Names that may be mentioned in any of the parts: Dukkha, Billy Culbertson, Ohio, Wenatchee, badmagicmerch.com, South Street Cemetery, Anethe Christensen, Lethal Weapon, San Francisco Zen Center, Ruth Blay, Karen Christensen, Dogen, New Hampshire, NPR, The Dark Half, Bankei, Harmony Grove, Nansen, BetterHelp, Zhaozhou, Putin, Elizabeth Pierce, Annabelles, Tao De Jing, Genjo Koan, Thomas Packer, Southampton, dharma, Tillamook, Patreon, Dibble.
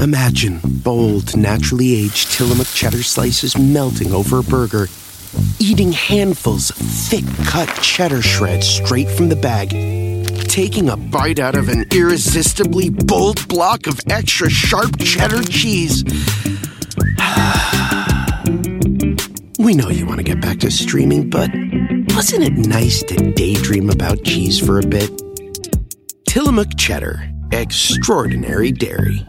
Imagine bold, naturally aged Tillamook cheddar slices melting over a burger, eating handfuls of thick-cut cheddar shreds straight from the bag, taking a bite out of an irresistibly bold block of extra sharp cheddar cheese. We know you want to get back to streaming, but wasn't it nice to daydream about cheese for a bit? Tillamook Cheddar. Extraordinary dairy.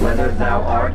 Whether thou art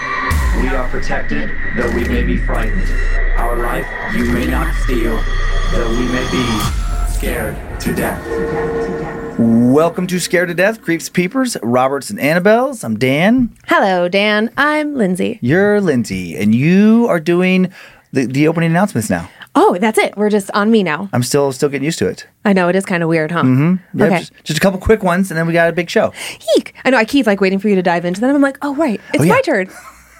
We are protected, though we may be frightened. Our life you may not steal, though we may be scared to death. Welcome to Scared to Death, Creeps, Peepers, Roberts, and Annabelles. I'm Dan. Hello, Dan. I'm Lindsay. You're Lindsay, and you are doing the opening announcements now. Oh, that's it. We're just on me now. I'm still getting used to it. I know. It is kind of weird, huh? Mm-hmm. Yep, okay. Just a couple quick ones, and then we got a big show. Eek. I know. I keep waiting for you to dive into them. I'm like, oh, right. It's my turn.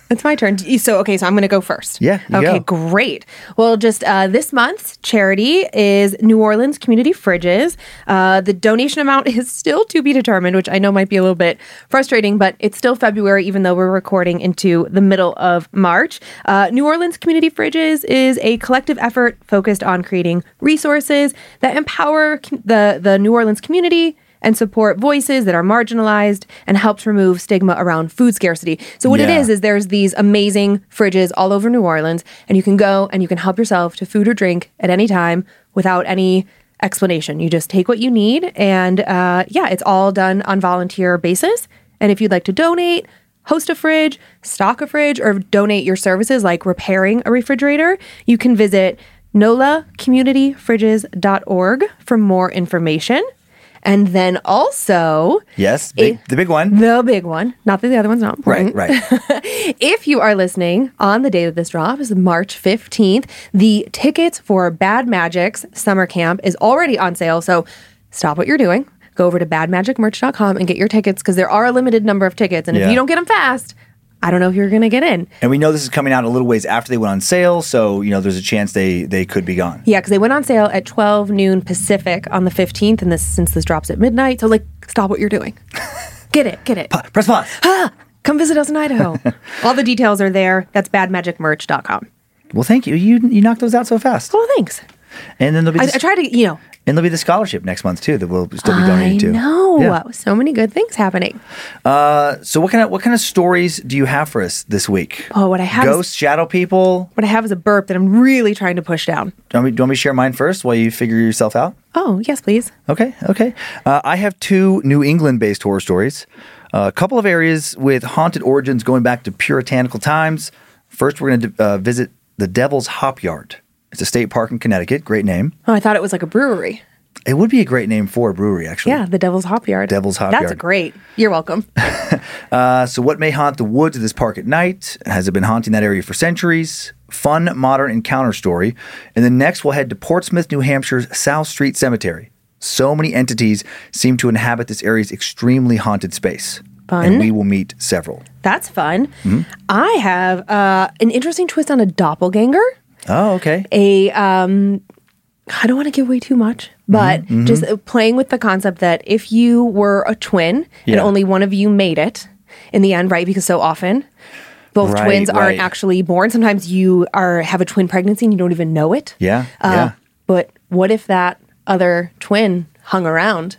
It's my turn. So I'm going to go first. Yeah, Great. Well, just this month's charity is New Orleans Community Fridges. The donation amount is still to be determined, which I know might be a little bit frustrating, but it's still February, even though we're recording into the middle of March. New Orleans Community Fridges is a collective effort focused on creating resources that empower the New Orleans community and support voices that are marginalized and helps remove stigma around food scarcity. So what it is there's these amazing fridges all over New Orleans, and you can go and you can help yourself to food or drink at any time without any explanation. You just take what you need, and it's all done on volunteer basis. And if you'd like to donate, host a fridge, stock a fridge, or donate your services like repairing a refrigerator, you can visit nolacommunityfridges.org for more information. And then also... Yes, the big one. The big one. Not that the other one's not important. Right. If you are listening on the day that this drops, March 15th, the tickets for Bad Magic's summer camp is already on sale. So stop what you're doing. Go over to badmagicmerch.com and get your tickets, because there are a limited number of tickets. And if you don't get them fast... I don't know if you're going to get in. And we know this is coming out a little ways after they went on sale, so there's a chance they could be gone. Yeah, because they went on sale at 12 noon Pacific on the 15th, and since this drops at midnight, so stop what you're doing. Get it. Press pause. Come visit us in Idaho. All the details are there. That's badmagicmerch.com. Well, thank you. You knocked those out so fast. Oh, thanks. And then there'll be I try to, And there'll be the scholarship next month, too, that we'll still be donating to. I know. Yeah. So many good things happening. So what kind of stories do you have for us this week? Oh, what I have Ghosts, shadow people? What I have is a burp that I'm really trying to push down. Do you want me to share mine first while you figure yourself out? Oh, yes, please. Okay. I have two New England-based horror stories. A couple of areas with haunted origins going back to puritanical times. First, we're going to visit the Devil's Hopyard. It's a state park in Connecticut. Great name. Oh, I thought it was like a brewery. It would be a great name for a brewery, actually. Yeah, the Devil's Hopyard. That's great. You're welcome. So what may haunt the woods of this park at night? Has it been haunting that area for centuries? Fun, modern encounter story. And then next, we'll head to Portsmouth, New Hampshire's South Street Cemetery. So many entities seem to inhabit this area's extremely haunted space. Fun. And we will meet several. That's fun. Mm-hmm. I have an interesting twist on a doppelganger. Oh, okay. I don't want to give away too much, but just playing with the concept that if you were a twin and only one of you made it in the end, right? Because so often both twins aren't actually born. Sometimes you have a twin pregnancy and you don't even know it. But what if that other twin hung around?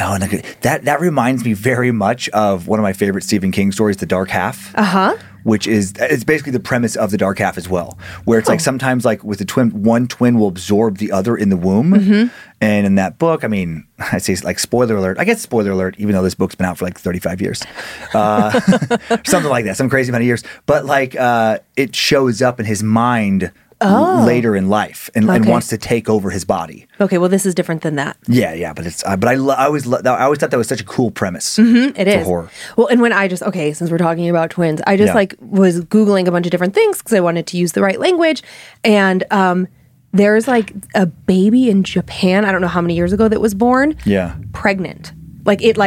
Oh, and that reminds me very much of one of my favorite Stephen King stories, The Dark Half. Uh-huh. Which is, it's basically the premise of The Dark Half as well, where it's like sometimes like with the twin, one twin will absorb the other in the womb. Mm-hmm. And in that book, I mean, I say like spoiler alert. I guess spoiler alert, even though this book's been out for like 35 years. Something like that, some crazy amount of years. But like it shows up in his mind later in life and wants to take over his body. Okay, well, this is different than that. Yeah, but it's I always thought that was such a cool premise. Mm-hmm, it is horror. Well, and when I just since we're talking about twins, I just was Googling a bunch of different things because I wanted to use the right language, and there's like a baby in Japan. I don't know how many years ago that was born. Yeah, pregnant. It's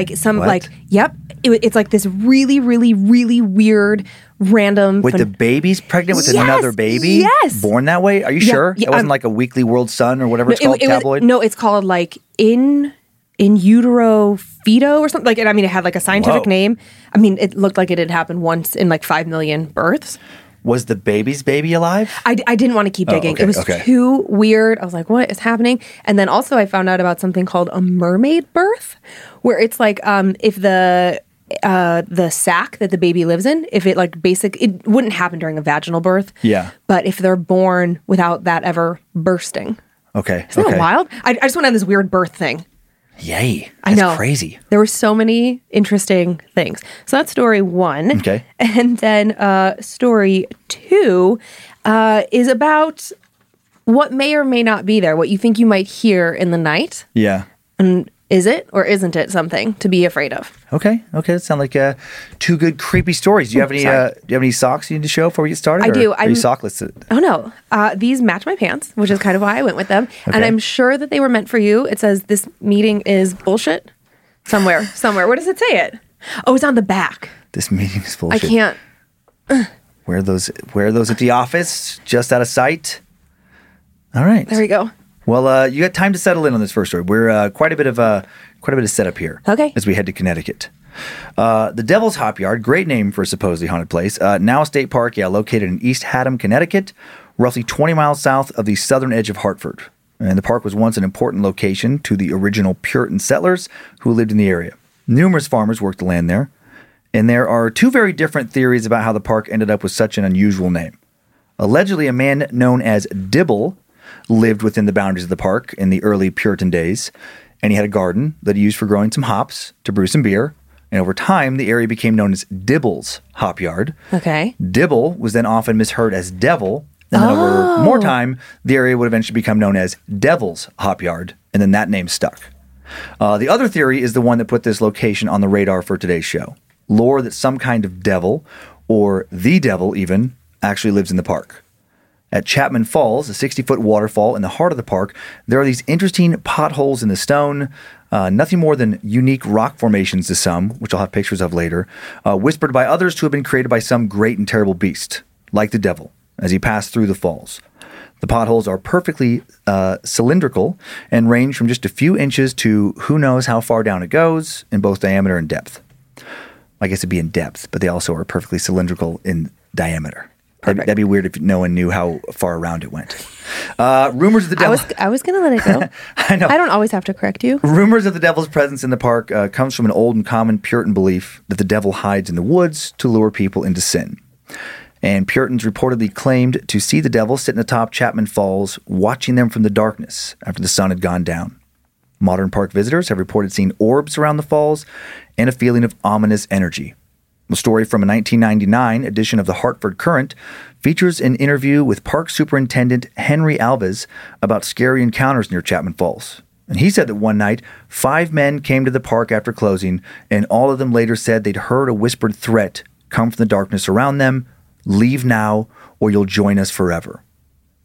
like this really, really, really weird. Random. Wait, the baby's pregnant with another baby? Yes. Born that way? Are you sure? Yeah, it wasn't like a Weekly World Sun or whatever it's called, tabloid? It's called like in utero feto or something. Like, and I mean, it had like a scientific name. I mean, it looked like it had happened once in like 5 million births. Was the baby's baby alive? I didn't want to keep digging. Okay, it was too weird. I was like, what is happening? And then also I found out about something called a mermaid birth, where it's like if the sac that the baby lives in, if it like it wouldn't happen during a vaginal birth. Yeah. But if they're born without that ever bursting. Okay. Isn't that wild? I just went on this weird birth thing. Yay. That's crazy. There were so many interesting things. So that's story one. Okay. And then story two is about what may or may not be there, what you think you might hear in the night. Yeah. And is it or isn't it something to be afraid of? Okay. That sounds like two good creepy stories. Do you have any? Do you have any socks you need to show before we get started? I do. Are you sockless? Oh no, these match my pants, which is kind of why I went with them. Okay. And I'm sure that they were meant for you. It says this meeting is bullshit. Somewhere. Where does it say it? Oh, it's on the back. This meeting is bullshit. I can't. Wear those at the office, just out of sight. All right. There we go. Well, you got time to settle in on this first story. We're quite a bit of setup here. Okay. As we head to Connecticut. The Devil's Hopyard, great name for a supposedly haunted place, now a state park, located in East Haddam, Connecticut, roughly 20 miles south of the southern edge of Hartford. And the park was once an important location to the original Puritan settlers who lived in the area. Numerous farmers worked the land there, and there are two very different theories about how the park ended up with such an unusual name. Allegedly, a man known as Dibble lived within the boundaries of the park in the early Puritan days, and he had a garden that he used for growing some hops to brew some beer, and over time, the area became known as Dibble's Hopyard. Okay. Dibble was then often misheard as devil, and then over more time, the area would eventually become known as Devil's Hopyard, and then that name stuck. The other theory is the one that put this location on the radar for today's show. Lore that some kind of devil, or the devil even, actually lives in the park. At Chapman Falls, a 60-foot waterfall in the heart of the park, there are these interesting potholes in the stone, nothing more than unique rock formations to some, which I'll have pictures of later, whispered by others to have been created by some great and terrible beast, like the devil, as he passed through the falls. The potholes are perfectly cylindrical and range from just a few inches to who knows how far down it goes in both diameter and depth. I guess it'd be in depth, but they also are perfectly cylindrical in diameter. That'd be weird if no one knew how far around it went. Rumors of the devil. I was going to let it go. I know. I don't always have to correct you. Rumors of the devil's presence in the park comes from an old and common Puritan belief that the devil hides in the woods to lure people into sin. And Puritans reportedly claimed to see the devil sitting atop Chapman Falls, watching them from the darkness after the sun had gone down. Modern park visitors have reported seeing orbs around the falls and a feeling of ominous energy. A story from a 1999 edition of the Hartford Current features an interview with Park Superintendent Henry Alves about scary encounters near Chapman Falls. And he said that one night, 5 men came to the park after closing, and all of them later said they'd heard a whispered threat come from the darkness around them, "Leave now or you'll join us forever."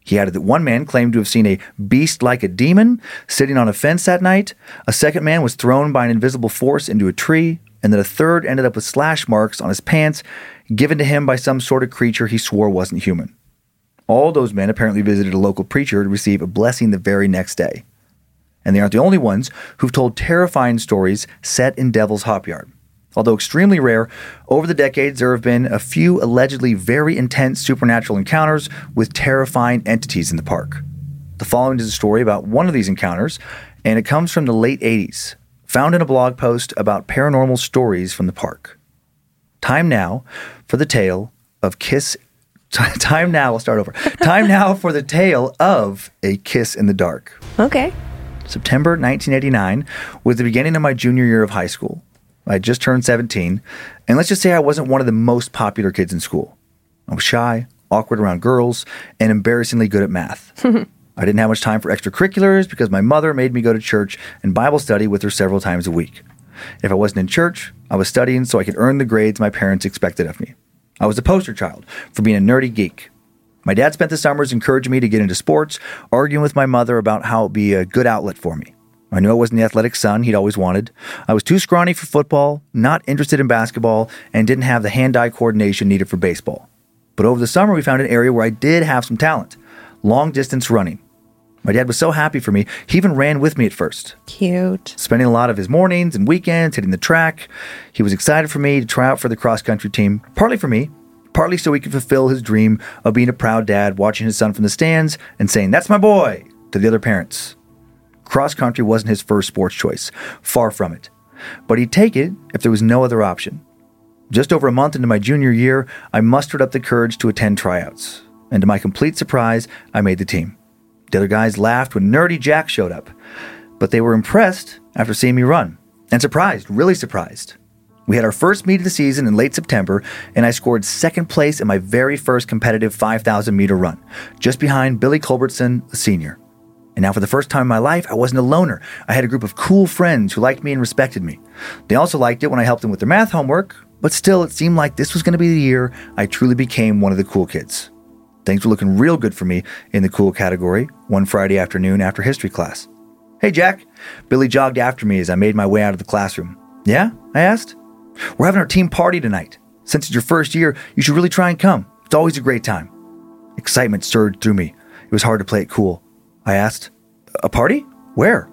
He added that one man claimed to have seen a beast like a demon sitting on a fence that night, a second man was thrown by an invisible force into a tree, and that a third ended up with slash marks on his pants given to him by some sort of creature he swore wasn't human. All those men apparently visited a local preacher to receive a blessing the very next day. And they aren't the only ones who've told terrifying stories set in Devil's Hopyard. Although extremely rare, over the decades there have been a few allegedly very intense supernatural encounters with terrifying entities in the park. The following is a story about one of these encounters, and it comes from the late 80s. found in a blog post about paranormal stories from the park. Time now for the tale of A Kiss in the Dark. Okay. September 1989 was the beginning of my junior year of high school. I had just turned 17, and let's just say I wasn't one of the most popular kids in school. I was shy, awkward around girls, and embarrassingly good at math. I didn't have much time for extracurriculars because my mother made me go to church and Bible study with her several times a week. If I wasn't in church, I was studying so I could earn the grades my parents expected of me. I was a poster child for being a nerdy geek. My dad spent the summers encouraging me to get into sports, arguing with my mother about how it would be a good outlet for me. I knew I wasn't the athletic son he'd always wanted. I was too scrawny for football, not interested in basketball, and didn't have the hand-eye coordination needed for baseball. But over the summer, we found an area where I did have some talent, long-distance running. My dad was so happy for me, he even ran with me at first. Cute. Spending a lot of his mornings and weekends hitting the track. He was excited for me to try out for the cross-country team, partly for me, partly so he could fulfill his dream of being a proud dad, watching his son from the stands and saying, "That's my boy," to the other parents. Cross-country wasn't his first sports choice. Far from it. But he'd take it if there was no other option. Just over a month into my junior year, I mustered up the courage to attend tryouts. And to my complete surprise, I made the team. The other guys laughed when nerdy Jack showed up. But they were impressed after seeing me run. And surprised, really surprised. We had our first meet of the season in late September, and I scored second place in my very first competitive 5,000-meter run, just behind Billy Culbertson, a senior. And now for the first time in my life, I wasn't a loner. I had a group of cool friends who liked me and respected me. They also liked it when I helped them with their math homework, but still, it seemed like this was going to be the year I truly became one of the cool kids. Things were looking real good for me in the cool category one Friday afternoon after history class. "Hey, Jack." Billy jogged after me as I made my way out of the classroom. "Yeah?" I asked. "We're having our team party tonight. Since it's your first year, you should really try and come. It's always a great time." Excitement surged through me. It was hard to play it cool. I asked, "A party? Where?"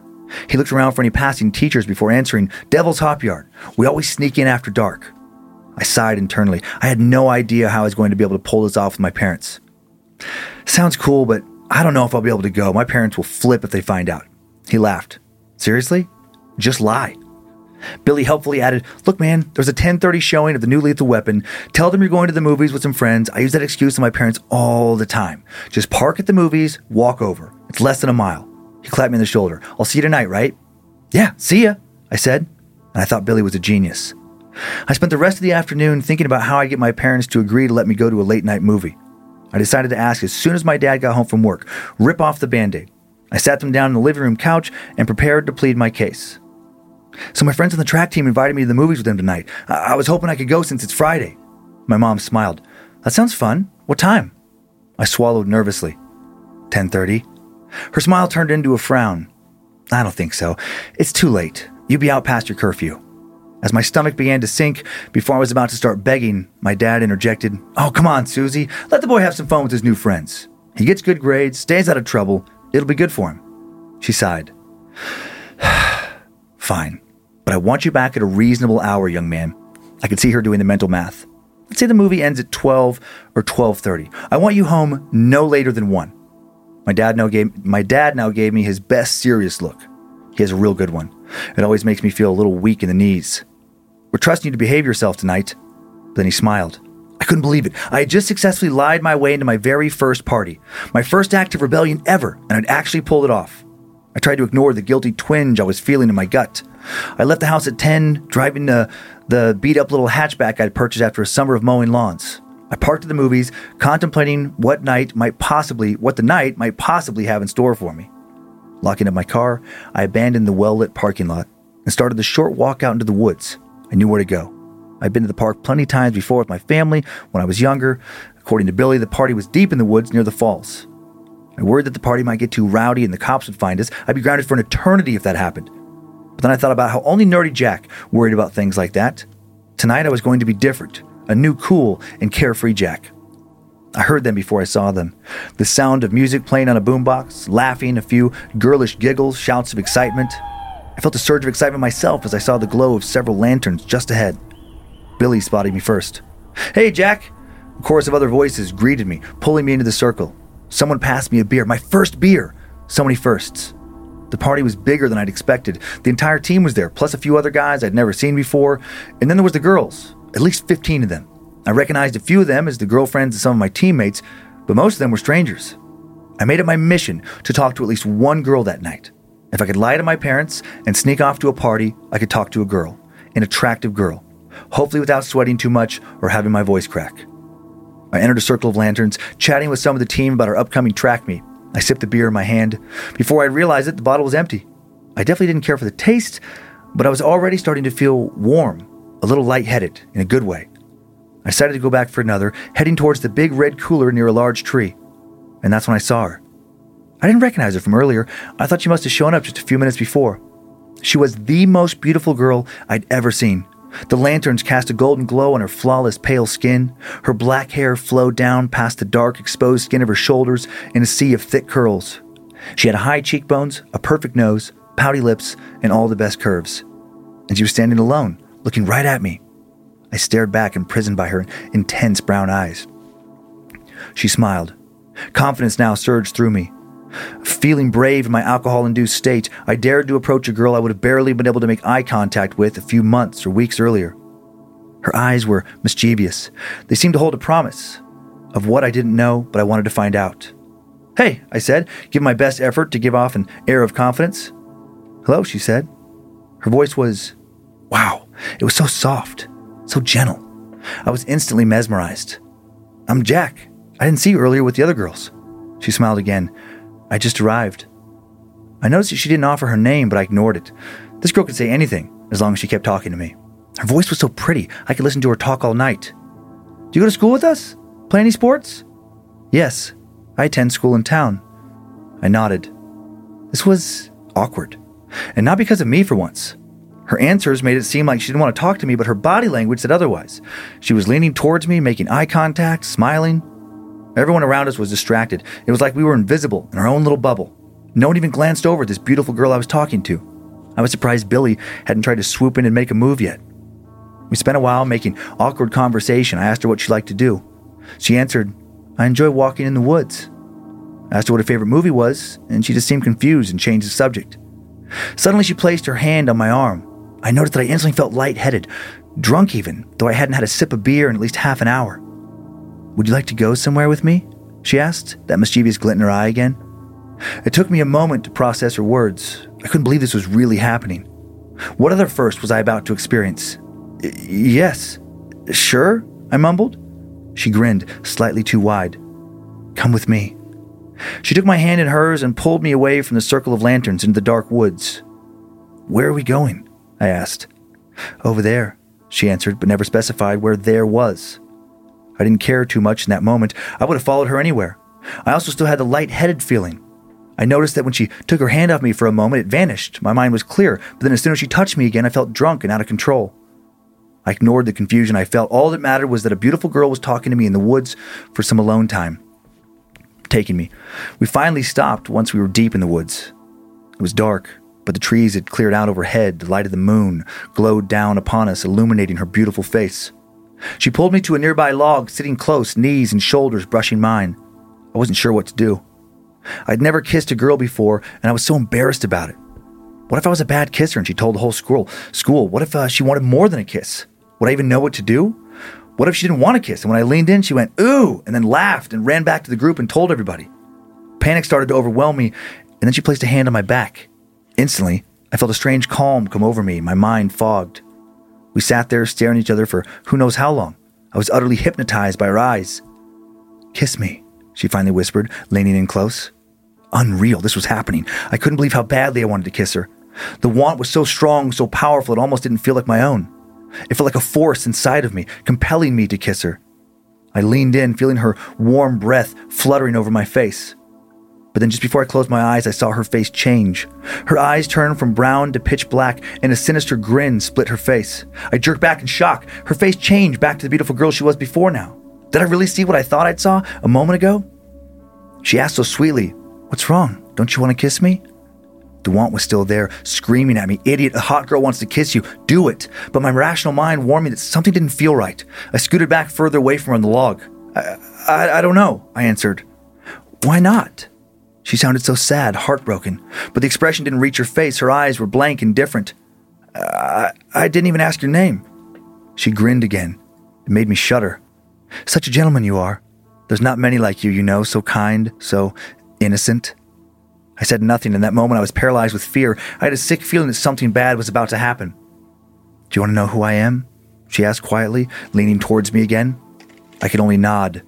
He looked around for any passing teachers before answering, "Devil's Hopyard. We always sneak in after dark." I sighed internally. I had no idea how I was going to be able to pull this off with my parents. "Sounds cool, but I don't know if I'll be able to go. My parents will flip if they find out." He laughed. "Seriously? Just lie." Billy helpfully added, "Look, man, there's a 10:30 showing of the new Lethal Weapon. Tell them you're going to the movies with some friends. I use that excuse to my parents all the time. Just park at the movies, walk over. It's less than a mile." He clapped me on the shoulder. "I'll see you tonight, right?" "Yeah, see ya," I said, and I thought Billy was a genius. I spent the rest of the afternoon thinking about how I'd get my parents to agree to let me go to a late-night movie. I decided to ask as soon as my dad got home from work. Rip off the Band-Aid. I sat them down on the living room couch and prepared to plead my case. "So my friends on the track team invited me to the movies with them tonight. I was hoping I could go since it's Friday." My mom smiled. "That sounds fun. What time?" I swallowed nervously. 10:30. Her smile turned into a frown. "I don't think so. It's too late. You'd be out past your curfew." As my stomach began to sink, before I was about to start begging, my dad interjected, "Oh, come on, Susie. Let the boy have some fun with his new friends. He gets good grades, stays out of trouble. It'll be good for him." She sighed. "Fine. But I want you back at a reasonable hour, young man." I could see her doing the mental math. "Let's say the movie ends at 12 or 12:30. I want you home no later than 1. My dad now gave me his best serious look. He has a real good one. It always makes me feel a little weak in the knees. "We're trusting you to behave yourself tonight." Then he smiled. I couldn't believe it. I had just successfully lied my way into my very first party. My first act of rebellion ever, and I'd actually pulled it off. I tried to ignore the guilty twinge I was feeling in my gut. I left the house at 10, driving the beat-up little hatchback I'd purchased after a summer of mowing lawns. I parked at the movies, contemplating what the night might possibly have in store for me. Locking up my car, I abandoned the well-lit parking lot and started the short walk out into the woods. I knew where to go. I'd been to the park plenty of times before with my family when I was younger. According to Billy, the party was deep in the woods near the falls. I worried that the party might get too rowdy and the cops would find us. I'd be grounded for an eternity if that happened. But then I thought about how only nerdy Jack worried about things like that. Tonight I was going to be different, a new cool and carefree Jack. I heard them before I saw them. The sound of music playing on a boombox, laughing, a few girlish giggles, shouts of excitement. I felt a surge of excitement myself as I saw the glow of several lanterns just ahead. Billy spotted me first. "Hey, Jack!" A chorus of other voices greeted me, pulling me into the circle. Someone passed me a beer, my first beer. So many firsts. The party was bigger than I'd expected. The entire team was there, plus a few other guys I'd never seen before. And then there was the girls, at least 15 of them. I recognized a few of them as the girlfriends of some of my teammates, but most of them were strangers. I made it my mission to talk to at least one girl that night. If I could lie to my parents and sneak off to a party, I could talk to a girl, an attractive girl, hopefully without sweating too much or having my voice crack. I entered a circle of lanterns, chatting with some of the team about our upcoming track meet. I sipped the beer in my hand. Before I realized it, the bottle was empty. I definitely didn't care for the taste, but I was already starting to feel warm, a little lightheaded, in a good way. I decided to go back for another, heading towards the big red cooler near a large tree. And that's when I saw her. I didn't recognize her from earlier. I thought she must have shown up just a few minutes before. She was the most beautiful girl I'd ever seen. The lanterns cast a golden glow on her flawless pale skin. Her black hair flowed down past the dark, exposed skin of her shoulders in a sea of thick curls. She had high cheekbones, a perfect nose, pouty lips, and all the best curves. And she was standing alone, looking right at me. I stared back, imprisoned by her intense brown eyes. She smiled. Confidence now surged through me. Feeling brave in my alcohol-induced state, I dared to approach a girl I would have barely been able to make eye contact with a few months or weeks earlier. Her eyes were mischievous. They seemed to hold a promise of what I didn't know, but I wanted to find out. "Hey," I said, giving my best effort to give off an air of confidence. "Hello," she said. Her voice was, wow, it was so soft, so gentle. I was instantly mesmerized. "I'm Jack. I didn't see you earlier with the other girls." She smiled again. "I just arrived." I noticed that she didn't offer her name, but I ignored it. This girl could say anything, as long as she kept talking to me. Her voice was so pretty, I could listen to her talk all night. "Do you go to school with us? Play any sports?" "Yes, I attend school in town." I nodded. This was awkward. And not because of me for once. Her answers made it seem like she didn't want to talk to me, but her body language said otherwise. She was leaning towards me, making eye contact, smiling. Everyone around us was distracted. It was like we were invisible in our own little bubble. No one even glanced over at this beautiful girl I was talking to. I was surprised Billy hadn't tried to swoop in and make a move yet. We spent a while making awkward conversation. I asked her what she liked to do. She answered, "I enjoy walking in the woods." I asked her what her favorite movie was, and she just seemed confused and changed the subject. Suddenly she placed her hand on my arm. I noticed that I instantly felt lightheaded, drunk even, though I hadn't had a sip of beer in at least half an hour. "Would you like to go somewhere with me?" she asked, that mischievous glint in her eye again. It took me a moment to process her words. I couldn't believe this was really happening. What other first was I about to experience? Yes. Sure, I mumbled. She grinned, slightly too wide. "Come with me." She took my hand in hers and pulled me away from the circle of lanterns into the dark woods. "Where are we going?" I asked. "Over there," she answered, but never specified where there was. I didn't care too much in that moment. I would have followed her anywhere. I also still had the lightheaded feeling. I noticed that when she took her hand off me for a moment, it vanished. My mind was clear, but then as soon as she touched me again, I felt drunk and out of control. I ignored the confusion I felt. All that mattered was that a beautiful girl was talking to me in the woods for some alone time, taking me. We finally stopped once we were deep in the woods. It was dark, but the trees had cleared out overhead. The light of the moon glowed down upon us, illuminating her beautiful face. She pulled me to a nearby log, sitting close, knees and shoulders brushing mine. I wasn't sure what to do. I'd never kissed a girl before, and I was so embarrassed about it. What if I was a bad kisser and she told the whole school? What if she wanted more than a kiss? Would I even know what to do? What if she didn't want a kiss, and when I leaned in, she went, "Ooh," and then laughed and ran back to the group and told everybody? Panic started to overwhelm me, and then she placed a hand on my back. Instantly, I felt a strange calm come over me, my mind fogged. We sat there staring at each other for who knows how long. I was utterly hypnotized by her eyes. "Kiss me," she finally whispered, leaning in close. Unreal, this was happening. I couldn't believe how badly I wanted to kiss her. The want was so strong, so powerful, it almost didn't feel like my own. It felt like a force inside of me, compelling me to kiss her. I leaned in, feeling her warm breath fluttering over my face. But then just before I closed my eyes, I saw her face change. Her eyes turned from brown to pitch black, and a sinister grin split her face. I jerked back in shock. Her face changed back to the beautiful girl she was before now. Did I really see what I thought I'd saw a moment ago? She asked so sweetly, "What's wrong? Don't you want to kiss me?" The want was still there, screaming at me, "Idiot, a hot girl wants to kiss you. Do it." But my rational mind warned me that something didn't feel right. I scooted back further away from her on the log. I don't know, I answered. "Why not?" She sounded so sad, heartbroken, but the expression didn't reach her face. Her eyes were blank and different. I didn't even ask your name. She grinned again. It made me shudder. Such a gentleman you are. There's not many like you, you know, so kind, so innocent. I said nothing. In that moment, I was paralyzed with fear. I had a sick feeling that something bad was about to happen. Do you want to know who I am? She asked quietly, leaning towards me again. I could only nod.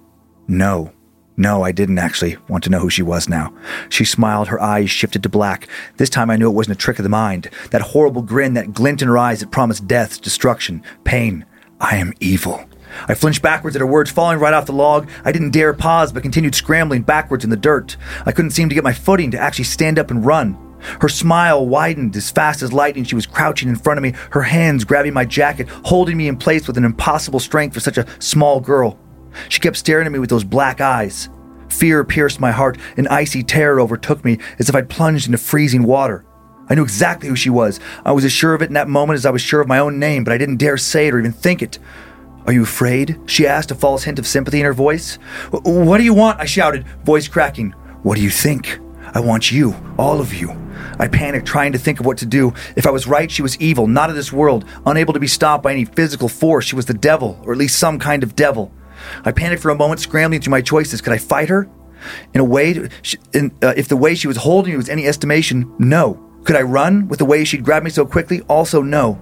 No. No, I didn't actually want to know who she was now. She smiled, her eyes shifted to black. This time I knew it wasn't a trick of the mind. That horrible grin, that glint in her eyes that promised death, destruction, pain. I am evil. I flinched backwards at her words, falling right off the log. I didn't dare pause, but continued scrambling backwards in the dirt. I couldn't seem to get my footing to actually stand up and run. Her smile widened as fast as lightning. She was crouching in front of me, her hands grabbing my jacket, holding me in place with an impossible strength for such a small girl. She kept staring at me with those black eyes. Fear pierced my heart. An icy terror overtook me, as if I'd plunged into freezing water. I knew exactly who she was. I was as sure of it in that moment as I was sure of my own name, but I didn't dare say it or even think it. Are you afraid? She asked, a false hint of sympathy in her voice. What do you want? I shouted, voice cracking. What do you think? I want you, all of you. I panicked, trying to think of what to do. If I was right, she was evil, not of this world, unable to be stopped by any physical force. She was the devil, or at least some kind of devil. I panicked for a moment, scrambling through my choices. Could I fight her? If the way she was holding me was any estimation, no. Could I run with the way she'd grabbed me so quickly? Also, no.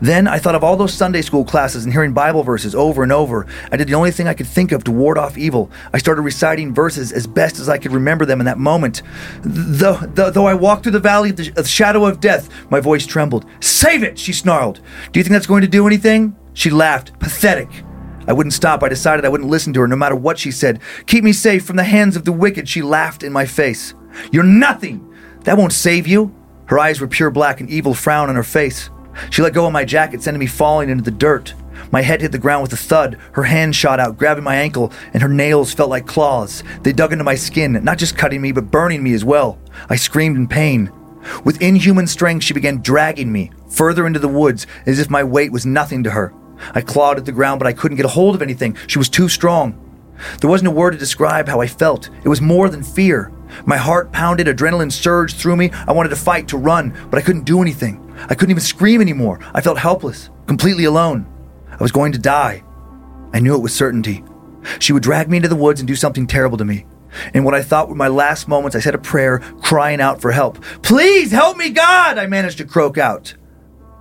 Then I thought of all those Sunday school classes and hearing Bible verses over and over. I did the only thing I could think of to ward off evil. I started reciting verses as best as I could remember them in that moment. Though I walked through the valley of the shadow of death, my voice trembled. Save it, she snarled. Do you think that's going to do anything? She laughed. Pathetic. I wouldn't stop. I decided I wouldn't listen to her no matter what she said. Keep me safe from the hands of the wicked, she laughed in my face. You're nothing. That won't save you. Her eyes were pure black, an evil frown on her face. She let go of my jacket, sending me falling into the dirt. My head hit the ground with a thud. Her hand shot out, grabbing my ankle, and her nails felt like claws. They dug into my skin, not just cutting me, but burning me as well. I screamed in pain. With inhuman strength, she began dragging me further into the woods, as if my weight was nothing to her. I clawed at the ground, but I couldn't get a hold of anything. She was too strong. There wasn't a word to describe how I felt. It was more than fear. My heart pounded, adrenaline surged through me. I wanted to fight, to run, but I couldn't do anything. I couldn't even scream anymore. I felt helpless, completely alone. I was going to die. I knew it with certainty. She would drag me into the woods and do something terrible to me. In what I thought were my last moments, I said a prayer, crying out for help. Please help me, God, I managed to croak out.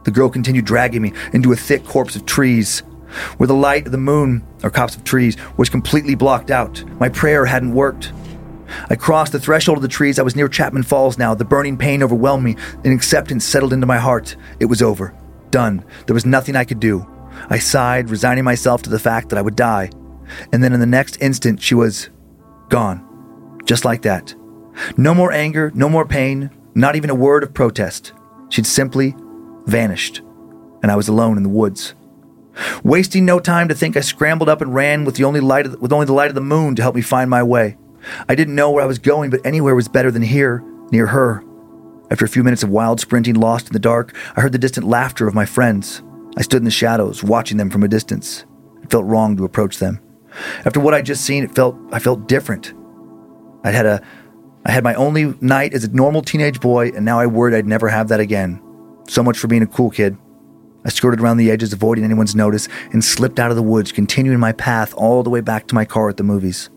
The girl continued dragging me into a thick corpse of trees, where the light of the moon, or copse of trees, was completely blocked out. My prayer hadn't worked. I crossed the threshold of the trees. I was near Chapman Falls now. The burning pain overwhelmed me. An acceptance settled into my heart. It was over. Done. There was nothing I could do. I sighed, resigning myself to the fact that I would die. And then in the next instant, she was gone. Just like that. No more anger, no more pain, not even a word of protest. She'd simply vanished, and I was alone in the woods. Wasting no time to think, I scrambled up and ran with only the light of the moon to help me find my way. I didn't know where I was going, but anywhere was better than here, near her. After a few minutes of wild sprinting, lost in the dark, I heard the distant laughter of my friends. I stood in the shadows, watching them from a distance. It felt wrong to approach them. After what I'd just seen, I felt different. I had my only night as a normal teenage boy, and now I worried I'd never have that again. So much for being a cool kid. I skirted around the edges, avoiding anyone's notice, and slipped out of the woods, continuing my path all the way back to my car at the movies.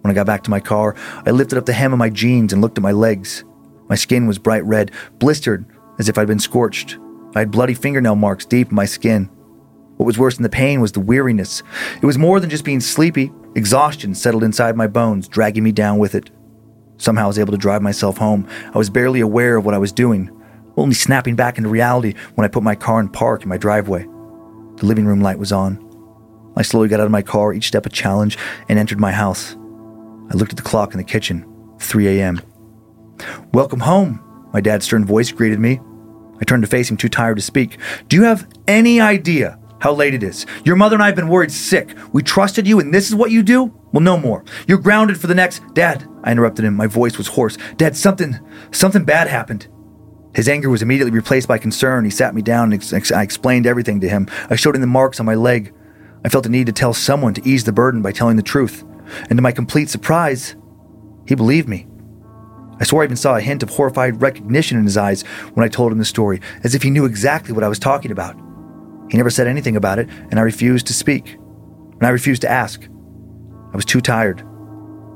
When I got back to my car, I lifted up the hem of my jeans and looked at my legs. My skin was bright red, blistered, as if I'd been scorched. I had bloody fingernail marks deep in my skin. What was worse than the pain was the weariness. It was more than just being sleepy. Exhaustion settled inside my bones, dragging me down with it. Somehow I was able to drive myself home. I was barely aware of what I was doing, only snapping back into reality when I put my car in park in my driveway. The living room light was on. I slowly got out of my car, each step a challenge, and entered my house. I looked at the clock in the kitchen, 3 a.m. Welcome home, my dad's stern voice greeted me. I turned to face him, too tired to speak. Do you have any idea how late it is? Your mother and I have been worried sick. We trusted you and this is what you do? Well, no more. You're grounded for the next... Dad, I interrupted him. My voice was hoarse. Dad, something bad happened. His anger was immediately replaced by concern. He sat me down and I explained everything to him. I showed him the marks on my leg. I felt the need to tell someone to ease the burden by telling the truth. And to my complete surprise, he believed me. I swore I even saw a hint of horrified recognition in his eyes when I told him the story, as if he knew exactly what I was talking about. He never said anything about it, and I refused to speak. And I refused to ask. I was too tired.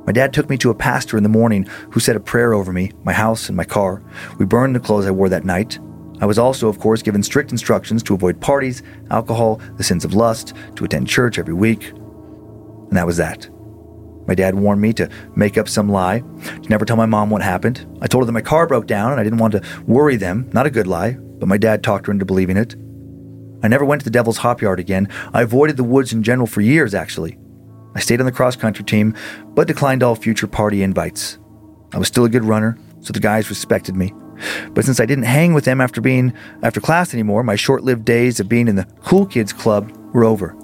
My dad took me to a pastor in the morning who said a prayer over me, my house, and my car. We burned the clothes I wore that night. I was also, of course, given strict instructions to avoid parties, alcohol, the sins of lust, to attend church every week. And that was that. My dad warned me to make up some lie, to never tell my mom what happened. I told her that my car broke down and I didn't want to worry them. Not a good lie, but my dad talked her into believing it. I never went to the Devil's Hopyard again. I avoided the woods in general for years, actually. I stayed on the cross-country team, but declined all future party invites. I was still a good runner, so the guys respected me. But since I didn't hang with them after class anymore, my short-lived days of being in the cool kids club were over.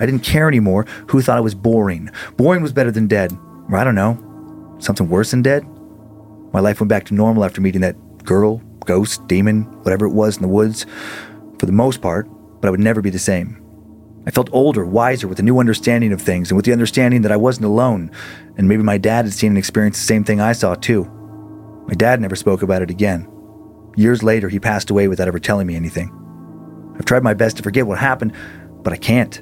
I didn't care anymore who thought I was boring. Boring was better than dead. Or I don't know, something worse than dead? My life went back to normal after meeting that girl, ghost, demon, whatever it was in the woods, for the most part, but I would never be the same. I felt older, wiser, with a new understanding of things, and with the understanding that I wasn't alone, and maybe my dad had seen and experienced the same thing I saw too. My dad never spoke about it again. Years later, he passed away without ever telling me anything. I've tried my best to forget what happened, but I can't.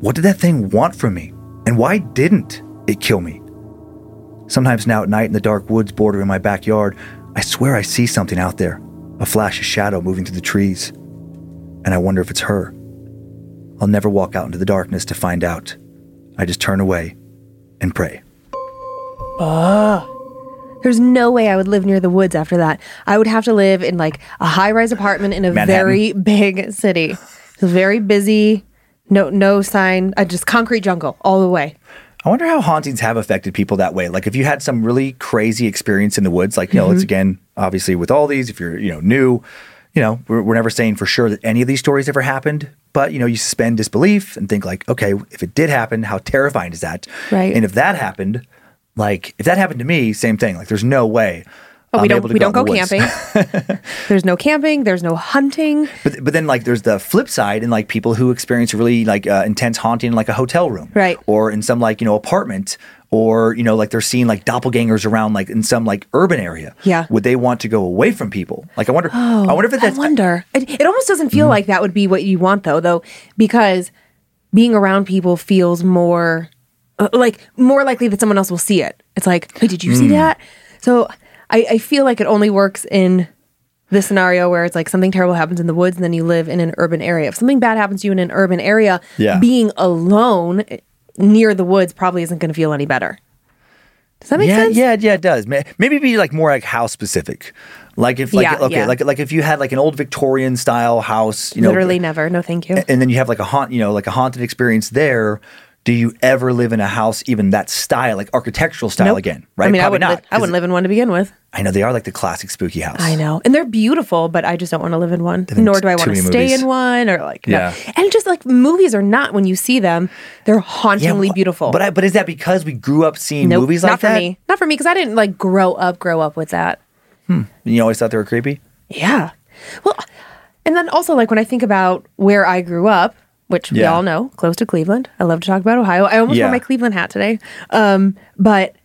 What did that thing want from me? And why didn't it kill me? Sometimes now at night in the dark woods bordering my backyard, I swear I see something out there, a flash of shadow moving through the trees. And I wonder if it's her. I'll never walk out into the darkness to find out. I just turn away and pray. There's no way I would live near the woods after that. I would have to live in like a high-rise apartment in a Manhattan. Very big city. Very busy. No sign. Just concrete jungle all the way. I wonder how hauntings have affected people that way. Like if you had some really crazy experience in the woods, like, you know, it's again, obviously with all these, if you're, you know, new, you know, we're never saying for sure that any of these stories ever happened, but, you know, you suspend disbelief and think like, okay, if it did happen, how terrifying is that? Right. And if that happened, like if that happened to me, same thing. Like there's no way. Oh, we don't go camping. There's no camping. There's no hunting. But then like there's the flip side in like people who experience really like intense haunting in like a hotel room. Right. Or in some like, you know, apartment or, you know, like they're seeing like doppelgangers around like in some like urban area. Yeah. Would they want to go away from people? Like I wonder. It almost doesn't feel like that would be what you want though, because being around people feels more likely that someone else will see it. It's like, hey, did you see that? So I feel like it only works in the scenario where it's like something terrible happens in the woods and then you live in an urban area. If something bad happens to you in an urban area, being alone near the woods probably isn't going to feel any better. Does that make sense? Yeah, it does. Maybe be like more like house specific. Like if like if you had like an old Victorian style house, you know, literally never. No, thank you. And then you have like a haunted experience there. Do you ever live in a house even that style, like architectural style again, right? I mean, I wouldn't live in one to begin with. I know. They are like the classic spooky house. I know. And they're beautiful, but I just don't want to live in one. Nor do I want to stay in one or like, no. And just like movies are not, when you see them, they're hauntingly beautiful. But is that because we grew up seeing movies like that? Not for me, because I didn't like grow up with that. You always thought they were creepy? Yeah. Well, and then also like when I think about where I grew up, which we all know, close to Cleveland. I love to talk about Ohio. I almost wore my Cleveland hat today. But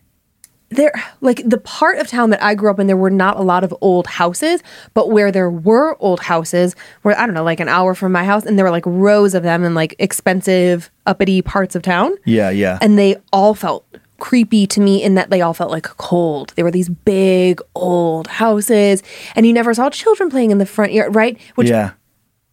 there, like the part of town that I grew up in, there were not a lot of old houses, but where there were old houses, where, I don't know, like an hour from my house, and there were like rows of them in like expensive, uppity parts of town. Yeah. And they all felt creepy to me in that they all felt like cold. They were these big, old houses, and you never saw children playing in the front yard, right? Which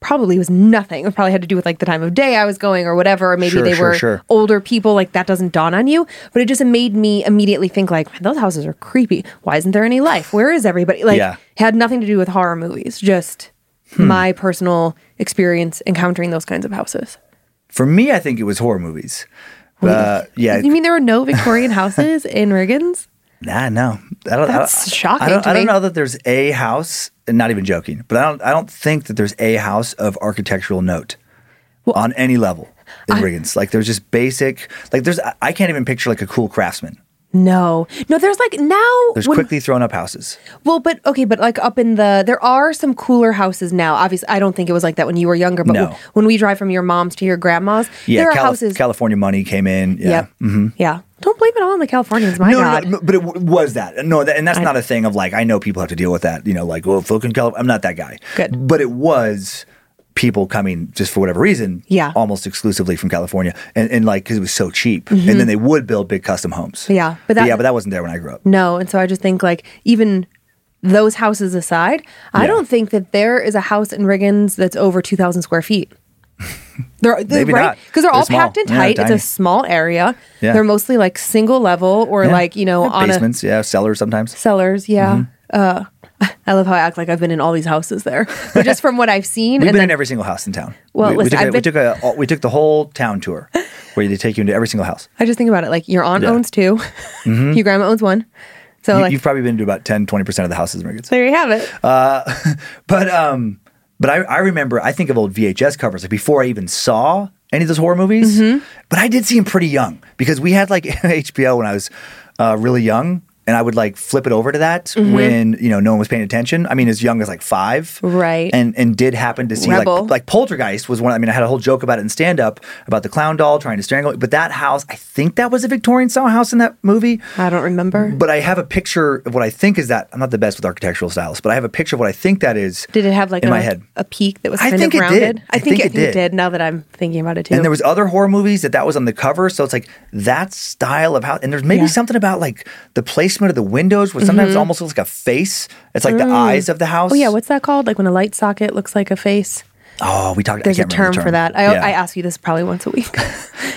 probably was nothing. It probably had to do with like the time of day I was going or whatever, or maybe they were older people, like that doesn't dawn on you. But it just made me immediately think like, those houses are creepy. Why isn't there any life? Where is everybody? Like had nothing to do with horror movies, just my personal experience encountering those kinds of houses. For me, I think it was horror movies. You mean there were no Victorian houses in Riggins? Nah, no. That's shocking to me. I don't know that there's a house, and not even joking, but I don't think that there's a house of architectural note on any level in Riggins. Like there's just basic, like there's, I can't even picture like a cool craftsman. No, there's like now. There's quickly thrown up houses. Well, but like up in there are some cooler houses now. Obviously, I don't think it was like that when you were younger, but when we drive from your mom's to your grandma's, there are houses. California money came in. Yeah. don't blame it all on the Californians, my God. No, but it was that. No, and that's not a thing of like, I know people have to deal with that, you know, like, well, folk in California, I'm not that guy. Good. But it was people coming just for whatever reason, almost exclusively from California, and like, because it was so cheap. Mm-hmm. And then they would build big custom homes. Yeah. But that wasn't there when I grew up. No, and so I just think like, even those houses aside, I don't think that there is a house in Riggins that's over 2,000 square feet. Maybe not. Because they're all packed and tight. Yeah, it's a small area. Yeah. They're mostly like single level or like, you know, on basements, cellars sometimes. Cellars, yeah. Mm-hmm. I love how I act like I've been in all these houses there. But just from what I've seen. We've been in every single house in town. Well, we took the whole town tour where they take you into every single house. I just think about it. Like your aunt owns two. Mm-hmm. Your grandma owns one. So you've probably been to about 10, 20% of the houses in Riggins. There you have it. But I remember, I think of old VHS covers, like before I even saw any of those horror movies, but I did see them pretty young because we had like HBO when I was really young, and I would like flip it over to that when, you know, no one was paying attention. I mean, as young as like 5. Right. And did happen to see like Poltergeist was one. I mean, I had a whole joke about it in stand up about the clown doll trying to strangle it. But that house, I think that was a Victorian style house in that movie. I don't remember. But I have a picture of what I think is that. I'm not the best with architectural styles, but I have a picture of what I think that is. Did it have like a peak that was kind of rounded? I think it did now that I'm thinking about it too. And there was other horror movies that was on the cover. So it's like that style of house. And there's maybe something about like the placement of the windows, which sometimes almost looks like a face. It's like the eyes of the house. Oh yeah, what's that called? Like when a light socket looks like a face. Oh, we talked. There's a term for that. I ask you this probably once a week,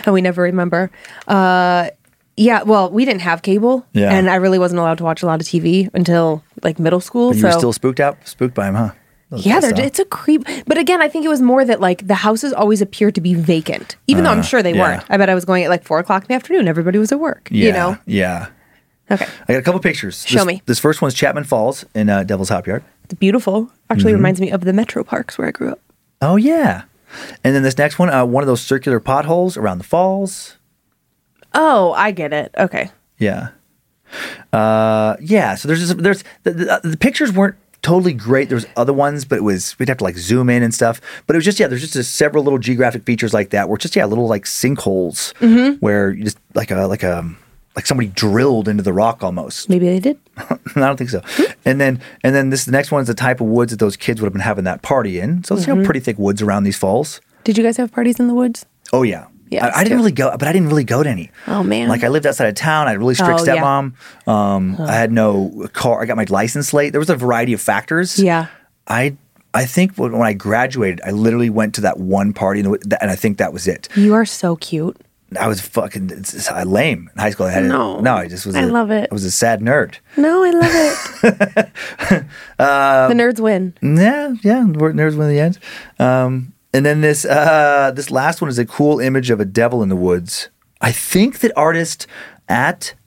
and we never remember. Yeah, well, we didn't have cable, and I really wasn't allowed to watch a lot of TV until like middle school. But you were still spooked by him, huh? Yeah, it's a creep. But again, I think it was more that like the houses always appeared to be vacant, even though I'm sure they weren't. I bet I was going at like 4:00 in the afternoon. Everybody was at work. Yeah, you know. Yeah. Okay. I got a couple pictures. Show me. This first one's Chapman Falls in Devil's Hopyard. It's beautiful. Actually reminds me of the metro parks where I grew up. Oh, yeah. And then this next one, one of those circular potholes around the falls. Oh, I get it. Okay. Yeah. Yeah. So there's the pictures weren't totally great. There was other ones, but we'd have to like zoom in and stuff. But it was just, there's just several little geographic features like that where just, little like sinkholes where you just like somebody drilled into the rock almost. Maybe they did. I don't think so. And then the next one is the type of woods that those kids would have been having that party in. So it's pretty thick woods around these falls. Did you guys have parties in the woods? Oh yeah. Yeah. I didn't really go, but I didn't really go to any. Oh man. Like I lived outside of town. I had a really strict stepmom. Yeah. I had no car. I got my license late. There was a variety of factors. Yeah. I think when I graduated, I literally went to that one party and I think that was it. You are so cute. I was fucking lame in high school. I love it. I was a sad nerd. No, I love it. The nerds win. Yeah, nerds win in the end. And then this last one is a cool image of a devil in the woods. I think that artist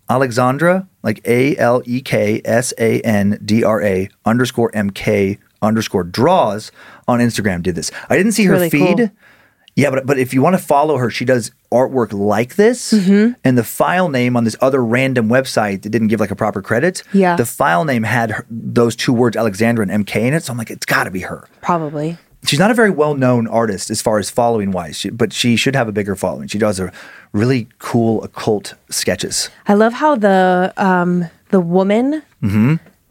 @Alexandra, like ALEKSANDRA_MK_ draws on Instagram did this. I didn't see her really feed. Cool. Yeah, but if you want to follow her, she does artwork like this, and the file name on this other random website that didn't give like a proper credit, the file name had those two words, Alexandra and MK, in it, so I'm like, it's got to be her. Probably. She's not a very well-known artist as far as following-wise, but she should have a bigger following. She does really cool occult sketches. I love how the woman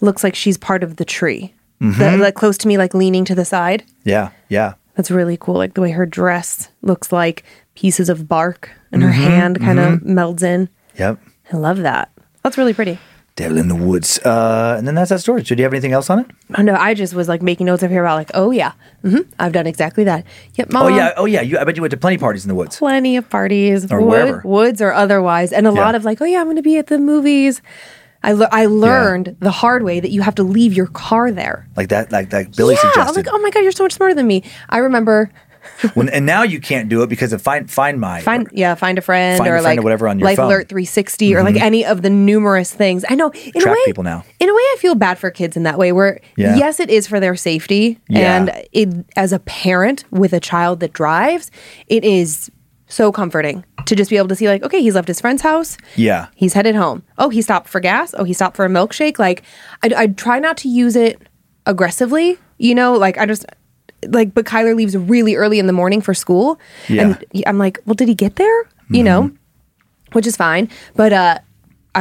looks like she's part of the tree, like close to me, like leaning to the side. Yeah, yeah. That's really cool. Like the way her dress looks like pieces of bark and her hand kind of melds in. Yep. I love that. That's really pretty. Devil in the woods. And then that's that story. So do you have anything else on it? Oh, no, I just was like making notes up here about like, oh yeah, I've done exactly that. Yep, Mom. Oh yeah. I bet you went to plenty of parties in the woods. Plenty of parties. Or wherever. Woods or otherwise. And a lot of like, oh yeah, I'm going to be at the movies. I learned the hard way that you have to leave your car there. Like Billy suggested. I'm like, oh my God, you're so much smarter than me. I remember. And now you can't do it because of Find a Friend or like whatever on your Life phone. Alert 360 or like any of the numerous things. I know. Track people now. In a way, I feel bad for kids in that way where, yes, it is for their safety. Yeah. And as a parent with a child that drives, it is so comforting to just be able to see like, okay, he's left his friend's house. Yeah. He's headed home. Oh, he stopped for gas. Oh, he stopped for a milkshake. Like, I try not to use it aggressively, you know, like I just like, but Kyler leaves really early in the morning for school. Yeah. And I'm like, well, did he get there? You know? which is fine. But I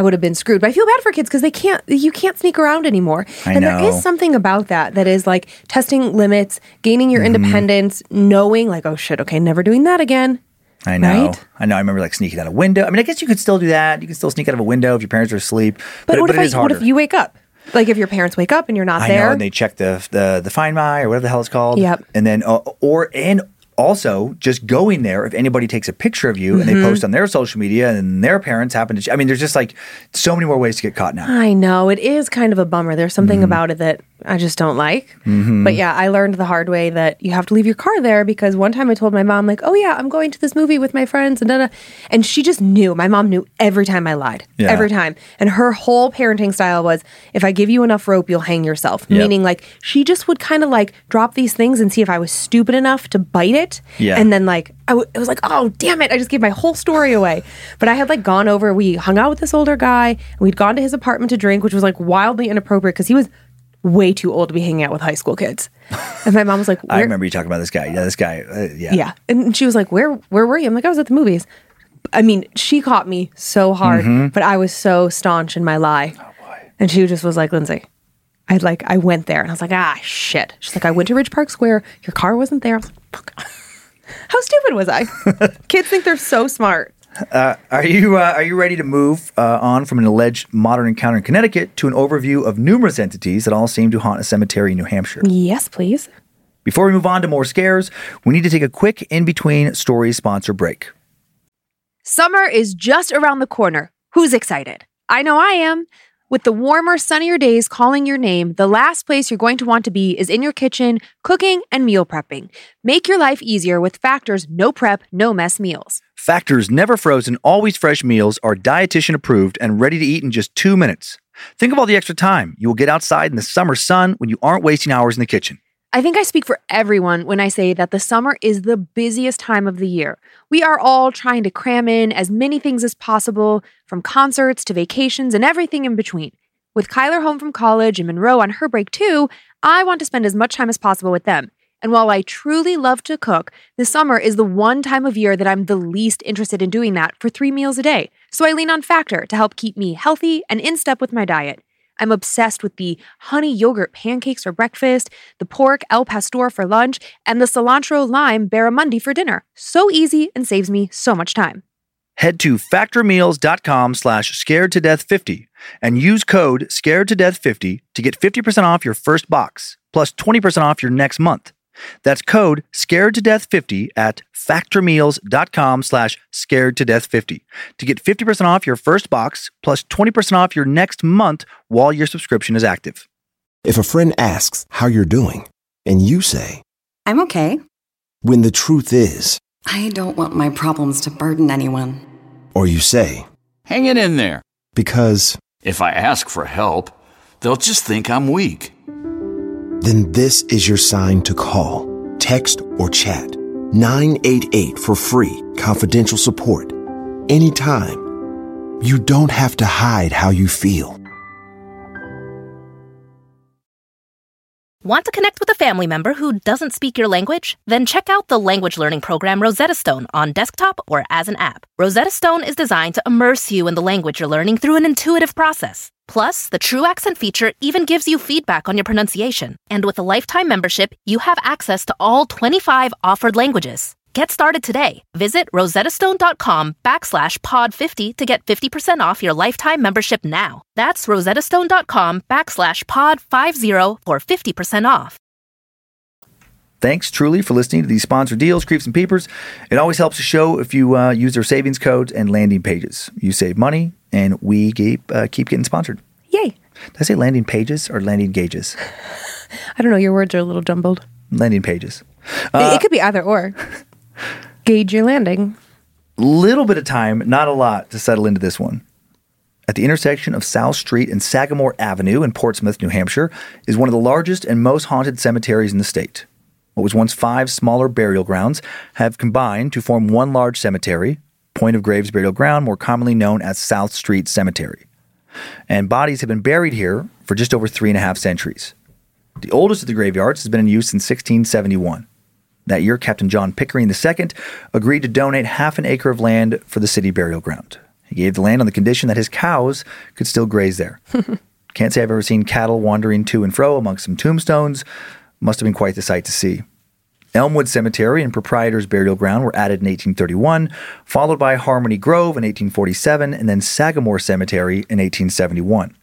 would have been screwed. But I feel bad for kids because they can't. You can't sneak around anymore. I know. There is something about that is like testing limits, gaining your independence, knowing like, oh shit, okay, never doing that again. I know. Right? I know. I remember like sneaking out a window. I mean, I guess you could still do that. You could still sneak out of a window if your parents are asleep. But what if you wake up? Like if your parents wake up and you're not there. I know, and they check the Find My or whatever the hell it's called. Yep. And then also just going there if anybody takes a picture of you and they post on their social media and their parents happen to – I mean, there's just like so many more ways to get caught now. I know. It is kind of a bummer. There's something about it that I just don't like. But yeah, I learned the hard way that you have to leave your car there because one time I told my mom like, oh yeah, I'm going to this movie with my friends and da-da. And she just knew. My mom knew every time I lied. Yeah. Every time. And her whole parenting style was if I give you enough rope, you'll hang yourself. Yep. Meaning like she just would kind of like drop these things and see if I was stupid enough to bite it. Yeah. And then like I was like, oh damn it, I just gave my whole story away. But I had like gone over, we hung out with this older guy and we'd gone to his apartment to drink, which was like wildly inappropriate because he was way too old to be hanging out with high school kids. And my mom was like, I remember you talking about this guy. Yeah, this guy. Yeah. And she was like, where were you? I'm like, I was at the movies. I mean, she caught me so hard, but I was so staunch in my lie. Oh boy. And she just was like, Lindsay, I went there and I was like, ah, shit. She's like, I went to Ridge Park Square. Your car wasn't there. I was like, fuck. How stupid was I? Kids think they're so smart. Are you ready to move on from an alleged modern encounter in Connecticut to an overview of numerous entities that all seem to haunt a cemetery in New Hampshire? Yes, please. Before we move on to more scares, we need to take a quick in-between story sponsor break. Summer is just around the corner. Who's excited? I know I am. With the warmer, sunnier days calling your name, the last place you're going to want to be is in your kitchen, cooking and meal prepping. Make your life easier with Factor's no prep, no mess meals. Factor's never frozen, always fresh meals are dietitian approved and ready to eat in just 2 minutes. Think of all the extra time you will get outside in the summer sun when you aren't wasting hours in the kitchen. I think I speak for everyone when I say that the summer is the busiest time of the year. We are all trying to cram in as many things as possible, from concerts to vacations and everything in between. With Kyler home from college and Monroe on her break too, I want to spend as much time as possible with them. And while I truly love to cook, the summer is the one time of year that I'm the least interested in doing that for 3 meals a day. So I lean on Factor to help keep me healthy and in step with my diet. I'm obsessed with the honey yogurt pancakes for breakfast, the pork al pastor for lunch, and the cilantro lime barramundi for dinner. So easy and saves me so much time. Head to factormeals.com/scaredtodeath50 and use code scaredtodeath50 to get 50% off your first box, plus 20% off your next month. That's code scaredtodeath50 at factormeals.com/scaredtodeath50 to get 50% off your first box plus 20% off your next month while your subscription is active. If a friend asks how you're doing and you say, I'm okay, when the truth is, I don't want my problems to burden anyone. Or you say, hang it in there, because if I ask for help, they'll just think I'm weak. Then this is your sign to call, text, or chat 988 for free, confidential support, anytime. You don't have to hide how you feel. Want to connect with a family member who doesn't speak your language? Then check out the language learning program Rosetta Stone on desktop or as an app. Rosetta Stone is designed to immerse you in the language you're learning through an intuitive process. Plus, the True Accent feature even gives you feedback on your pronunciation. And with a lifetime membership, you have access to all 25 offered languages. Get started today. Visit rosettastone.com/pod50 to get 50% off your lifetime membership now. That's rosettastone.com/pod50 for 50% off. Thanks truly for listening to these sponsored deals, Creeps and Peepers. It always helps the show if you use their savings codes and landing pages. You save money, and we keep getting sponsored. Yay. Did I say landing pages or landing gauges? I don't know. Your words are a little jumbled. Landing pages. It could be either or. Gauge your landing. Little bit of time, not a lot, to settle into this one. At the intersection of South Street and Sagamore Avenue in Portsmouth, New Hampshire, is one of the largest and most haunted cemeteries in the state. What was once 5 smaller burial grounds have combined to form one large cemetery, Point of Graves Burial Ground, more commonly known as South Street Cemetery. And bodies have been buried here for just over 3.5 centuries. The oldest of the graveyards has been in use since 1671. That year, Captain John Pickering II agreed to donate half an acre of land for the city burial ground. He gave the land on the condition that his cows could still graze there. Can't say I've ever seen cattle wandering to and fro amongst some tombstones. Must have been quite the sight to see. Elmwood Cemetery and Proprietor's Burial Ground were added in 1831, followed by Harmony Grove in 1847, and then Sagamore Cemetery in 1871.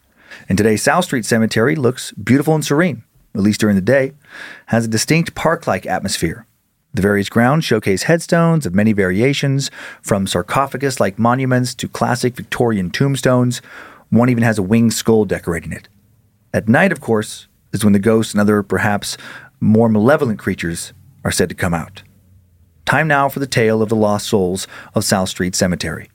And today, South Street Cemetery looks beautiful and serene, at least during the day, has a distinct park-like atmosphere. The various grounds showcase headstones of many variations, from sarcophagus-like monuments to classic Victorian tombstones. One even has a winged skull decorating it. At night, of course, is when the ghosts and other, perhaps more malevolent creatures are said to come out. Time now for the tale of the lost souls of South Street Cemetery.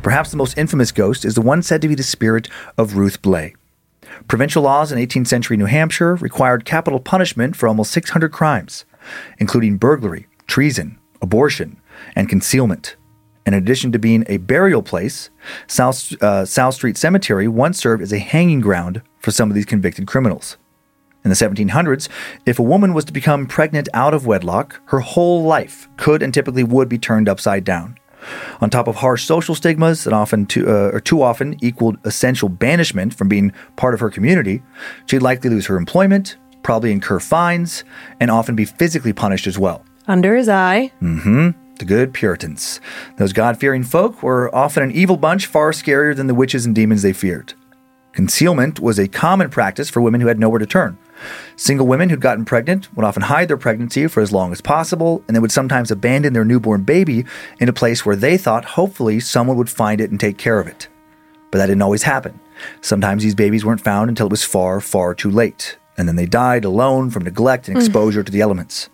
Perhaps the most infamous ghost is the one said to be the spirit of Ruth Blay. Provincial laws in 18th century New Hampshire required capital punishment for almost 600 crimes, including burglary, treason, abortion, and concealment. In addition to being a burial place, South Street Cemetery once served as a hanging ground for some of these convicted criminals. In the 1700s, if a woman was to become pregnant out of wedlock, her whole life could and typically would be turned upside down. On top of harsh social stigmas that often too often equaled essential banishment from being part of her community, she'd likely lose her employment, probably incur fines, and often be physically punished as well. Under his eye. Mm-hmm. The good Puritans. Those God-fearing folk were often an evil bunch far scarier than the witches and demons they feared. Concealment was a common practice for women who had nowhere to turn. Single women who'd gotten pregnant would often hide their pregnancy for as long as possible, and they would sometimes abandon their newborn baby in a place where they thought hopefully someone would find it and take care of it. But that didn't always happen. Sometimes these babies weren't found until it was far, far too late, and then they died alone from neglect and exposure to the elements.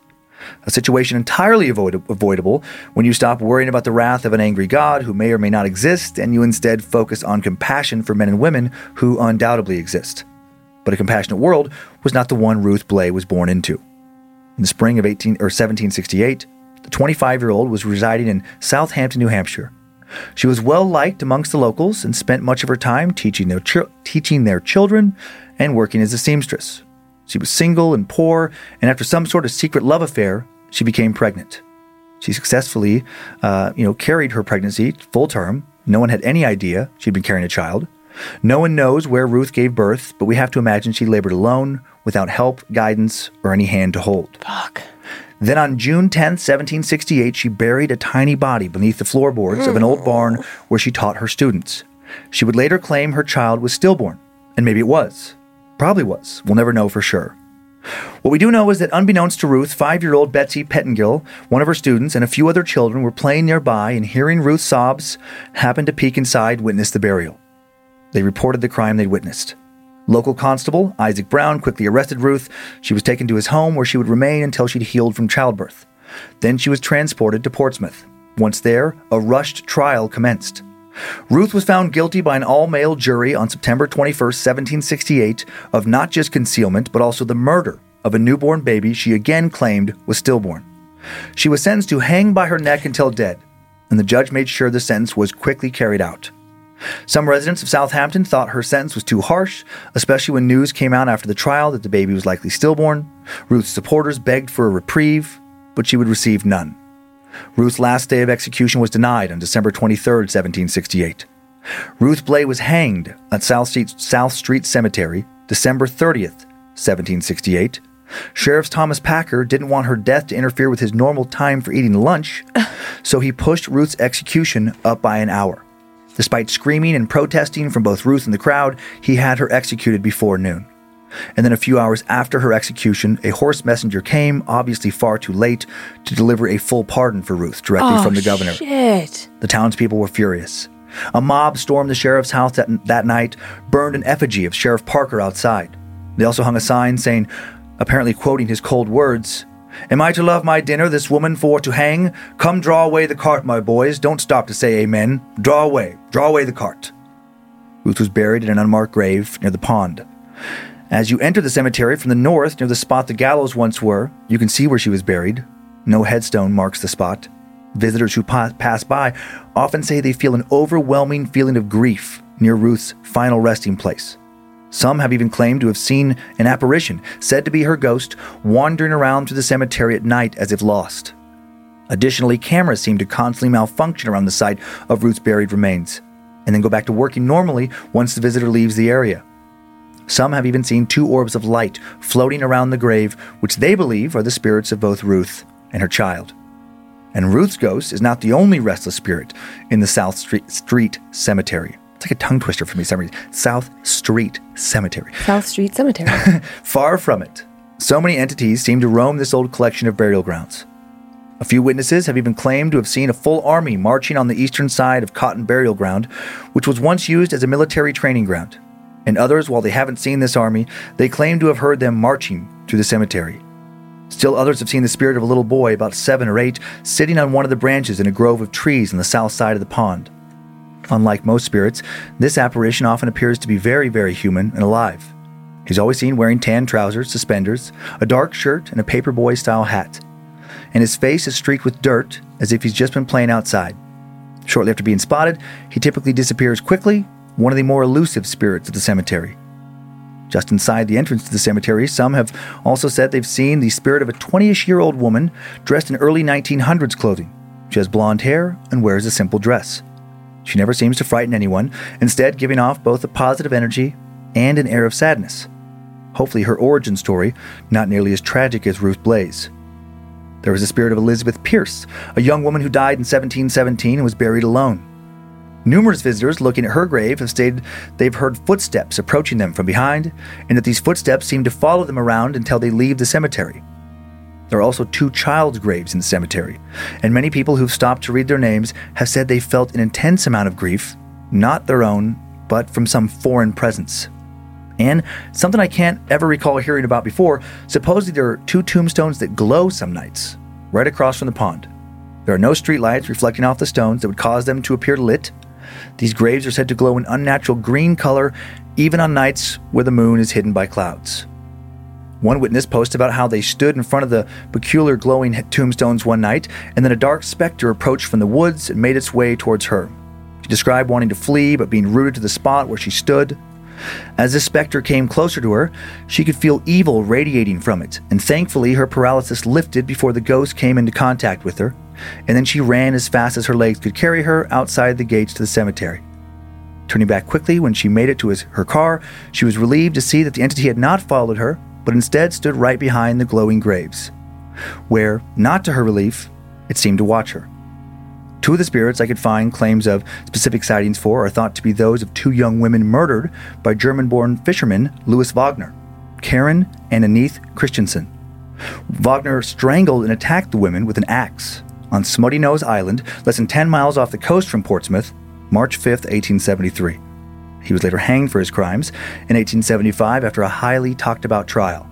A situation entirely avoidable when you stop worrying about the wrath of an angry God who may or may not exist, and you instead focus on compassion for men and women who undoubtedly exist. But a compassionate world was not the one Ruth Blay was born into. In the spring of 1768, the 25-year-old was residing in Southampton, New Hampshire. She was well-liked amongst the locals and spent much of her time teaching their children and working as a seamstress. She was single and poor, and after some sort of secret love affair, she became pregnant. She successfully carried her pregnancy full term. No one had any idea she'd been carrying a child. No one knows where Ruth gave birth, but we have to imagine she labored alone, without help, guidance, or any hand to hold. Fuck. Then on June 10th, 1768, she buried a tiny body beneath the floorboards of an old barn where she taught her students. She would later claim her child was stillborn, and maybe it was. Probably was. We'll never know for sure. What we do know is that unbeknownst to Ruth, 5-year-old Betsy Pettengill, one of her students, and a few other children were playing nearby and, hearing Ruth's sobs, happened to peek inside, witness the burial. They reported the crime they'd witnessed. Local constable Isaac Brown quickly arrested Ruth. She was taken to his home where she would remain until she'd healed from childbirth. Then she was transported to Portsmouth. Once there, a rushed trial commenced. Ruth was found guilty by an all-male jury on September 21st, 1768, of not just concealment, but also the murder of a newborn baby she again claimed was stillborn. She was sentenced to hang by her neck until dead, and the judge made sure the sentence was quickly carried out. Some residents of Southampton thought her sentence was too harsh, especially when news came out after the trial that the baby was likely stillborn. Ruth's supporters begged for a reprieve, but she would receive none. Ruth's last day of execution was denied on December 23rd, 1768. Ruth Blay was hanged at South Street Cemetery, December 30th, 1768. Sheriff Thomas Packer didn't want her death to interfere with his normal time for eating lunch, so he pushed Ruth's execution up by an hour. Despite screaming and protesting from both Ruth and the crowd, he had her executed before noon. And then a few hours after her execution, a horse messenger came, obviously far too late, to deliver a full pardon for Ruth directly from the governor. Shit. The townspeople were furious. A mob stormed the sheriff's house that night, burned an effigy of Sheriff Parker outside. They also hung a sign saying, apparently quoting his cold words, "Am I to love my dinner, this woman for to hang? Come draw away the cart, my boys. Don't stop to say amen. Draw away the cart." Ruth was buried in an unmarked grave near the pond. As you enter the cemetery from the north, near the spot the gallows once were, you can see where she was buried. No headstone marks the spot. Visitors who pass by often say they feel an overwhelming feeling of grief near Ruth's final resting place. Some have even claimed to have seen an apparition, said to be her ghost, wandering around through the cemetery at night as if lost. Additionally, cameras seemed to constantly malfunction around the site of Ruth's buried remains, and then go back to working normally once the visitor leaves the area. Some have even seen two orbs of light floating around the grave, which they believe are the spirits of both Ruth and her child. And Ruth's ghost is not the only restless spirit in the South Street Cemetery. It's like a tongue twister for me. South Street Cemetery. South Street Cemetery. Far from it. So many entities seem to roam this old collection of burial grounds. A few witnesses have even claimed to have seen a full army marching on the eastern side of Cotton Burial Ground, which was once used as a military training ground. And others, while they haven't seen this army, they claim to have heard them marching through the cemetery. Still others have seen the spirit of a little boy, about 7 or 8, sitting on one of the branches in a grove of trees on the south side of the pond. Unlike most spirits, this apparition often appears to be very, very human and alive. He's always seen wearing tan trousers, suspenders, a dark shirt, and a paperboy-style hat. And his face is streaked with dirt, as if he's just been playing outside. Shortly after being spotted, he typically disappears quickly, one of the more elusive spirits of the cemetery. Just inside the entrance to the cemetery, some have also said they've seen the spirit of a 20-ish-year-old woman dressed in early 1900s clothing. She has blonde hair and wears a simple dress. She never seems to frighten anyone, instead giving off both a positive energy and an air of sadness. Hopefully her origin story, not nearly as tragic as Ruth Blay's. There was the spirit of Elizabeth Pierce, a young woman who died in 1717 and was buried alone. Numerous visitors looking at her grave have stated they've heard footsteps approaching them from behind, and that these footsteps seem to follow them around until they leave the cemetery. There are also 2 child's graves in the cemetery, and many people who've stopped to read their names have said they felt an intense amount of grief, not their own, but from some foreign presence. And something I can't ever recall hearing about before, supposedly there are 2 tombstones that glow some nights, right across from the pond. There are no streetlights reflecting off the stones that would cause them to appear lit. These graves are said to glow an unnatural green color, even on nights where the moon is hidden by clouds. One witness posted about how they stood in front of the peculiar glowing tombstones one night, and then a dark specter approached from the woods and made its way towards her. She described wanting to flee, but being rooted to the spot where she stood. As this specter came closer to her, she could feel evil radiating from it, and thankfully her paralysis lifted before the ghost came into contact with her, and then she ran as fast as her legs could carry her outside the gates to the cemetery. Turning back quickly when she made it to her car, she was relieved to see that the entity had not followed her, but instead stood right behind the glowing graves, where, not to her relief, it seemed to watch her. 2 of the spirits I could find claims of specific sightings for are thought to be those of 2 young women murdered by German-born fisherman Louis Wagner, Karen and Anethe Christensen. Wagner strangled and attacked the women with an axe on Smutty Nose Island, less than 10 miles off the coast from Portsmouth, March 5, 1873. He was later hanged for his crimes in 1875 after a highly talked-about trial.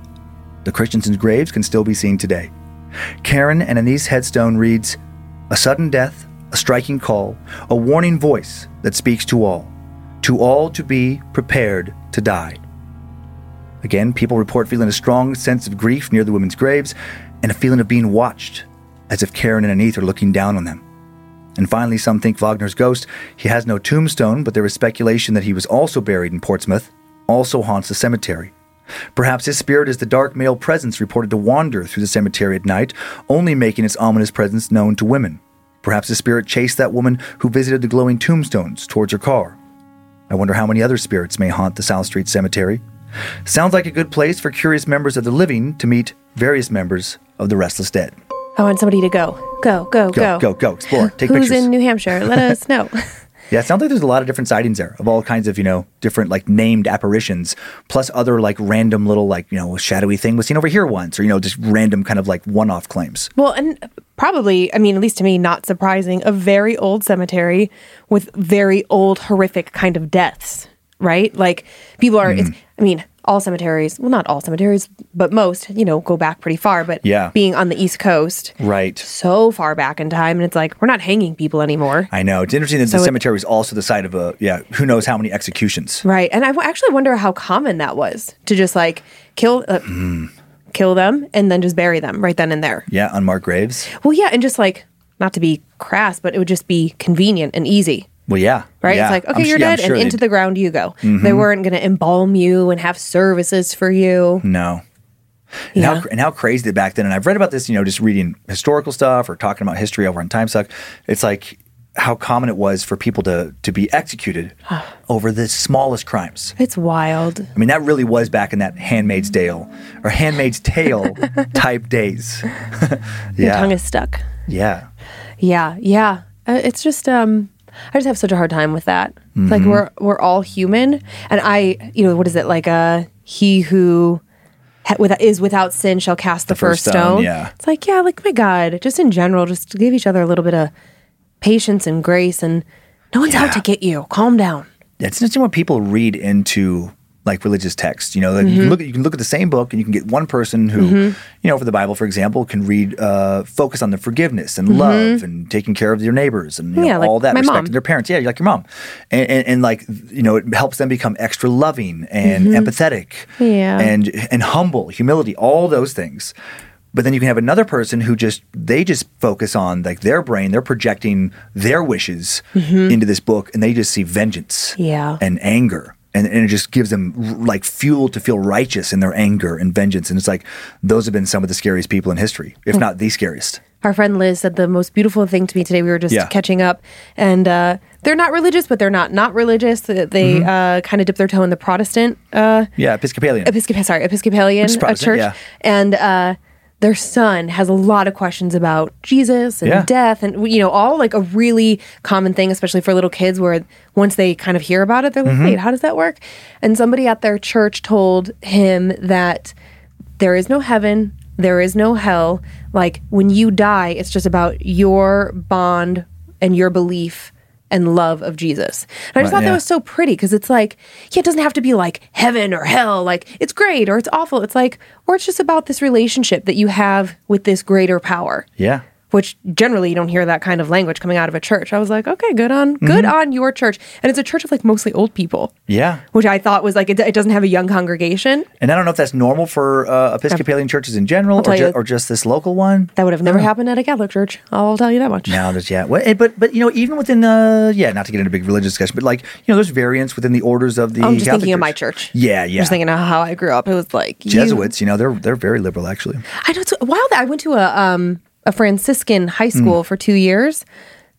The Christensen's graves can still be seen today. Karen and Anette's headstone reads, "A sudden death, a striking call, a warning voice that speaks to all to be prepared to die." Again, people report feeling a strong sense of grief near the women's graves and a feeling of being watched, as if Karen and Anethe are looking down on them. And finally, some think Wagner's ghost, he has no tombstone, but there is speculation that he was also buried in Portsmouth, also haunts the cemetery. Perhaps his spirit is the dark male presence reported to wander through the cemetery at night, only making its ominous presence known to women. Perhaps the spirit chased that woman who visited the glowing tombstones towards her car. I wonder how many other spirits may haunt the South Street Cemetery. Sounds like a good place for curious members of the living to meet various members of the restless dead. I want somebody to go. Go, explore, take pictures. Who's in New Hampshire? Let us know. Yeah, it sounds like there's a lot of different sightings there of all kinds of, different named apparitions, plus other random little shadowy thing was seen over here once, or just random kind of one-off claims. Well, and probably, at least to me, not surprising, a very old cemetery with very old horrific kind of deaths, right? People are, all cemeteries, well, not all cemeteries, but most, go back pretty far. But yeah, being on the East Coast, right, so far back in time, and it's we're not hanging people anymore. I know. It's interesting that the cemetery was also the site of who knows how many executions. Right. And I actually wonder how common that was to just kill them and then just bury them right then and there. Yeah. Unmarked graves. Well, yeah. And just not to be crass, but it would just be convenient and easy. Well, yeah. Right? Yeah. It's okay, you're dead, sure, and into the ground you go. Mm-hmm. They weren't going to embalm you and have services for you. No. And, yeah. how crazy that back then, and I've read about this, you know, just reading historical stuff or talking about history over on TimeSuck, it's like how common it was for people to be executed over the smallest crimes. It's wild. I mean, that really was back in that Handmaid's Tale type days. Yeah. Your tongue is stuck. Yeah. Yeah, yeah. It's just, I just have such a hard time with that. Mm-hmm. Like, we're all human, and I, you know, what is it, like, he who... is without sin shall cast the first stone. Yeah. It's like, yeah, like, my God, just in general, just give each other a little bit of patience and grace, and no one's out to get you. Calm down. Yeah, it's interesting what people read into, like, religious texts. You know, like, mm-hmm. you can look at the same book, and you can get one person who, mm-hmm. you know, for the Bible, for example, can read, focus on the forgiveness and mm-hmm. love and taking care of your neighbors and you know, like all that, respecting their parents. Yeah, like your mom. And like, you know, it helps them become extra loving and mm-hmm. empathetic and humble, humility, all those things. But then you can have another person who they just focus on, like, their brain. They're projecting their wishes mm-hmm. into this book, and they just see vengeance and anger. And it just gives them, like, fuel to feel righteous in their anger and vengeance. And it's like, those have been some of the scariest people in history, if not the scariest. Our friend Liz said the most beautiful thing to me today. We were just catching up. And they're not religious, but they're not religious. They mm-hmm. Kind of dip their toe in the Protestant. Episcopalian church. Yeah. And their son has a lot of questions about Jesus and death and, you know, all like a really common thing, especially for little kids, where once they kind of hear about it, they're like, mm-hmm. wait, how does that work? And somebody at their church told him that there is no heaven, there is no hell. Like, when you die, it's just about your bond and your belief and love of Jesus. And I just thought that was so pretty, because it's like, it doesn't have to be like heaven or hell, like it's great or it's awful. It's like, or it's just about this relationship that you have with this greater power. Yeah. Which generally you don't hear that kind of language coming out of a church. I was like, okay, good on your church. And it's a church of like mostly old people. Yeah. Which I thought was like, it doesn't have a young congregation. And I don't know if that's normal for Episcopalian churches in general or just this local one. That would have never happened at a Catholic church. I'll tell you that much. No, there's, But, you know, even within, not to get into big religious discussion, but like, you know, there's variants within the orders of the Catholic Church. I'm just thinking of my church. Yeah, yeah. I'm just thinking of how I grew up. It was like, Jesuits, you know, they're very liberal, actually. I know. It's a while that I went to a Franciscan high school for 2 years,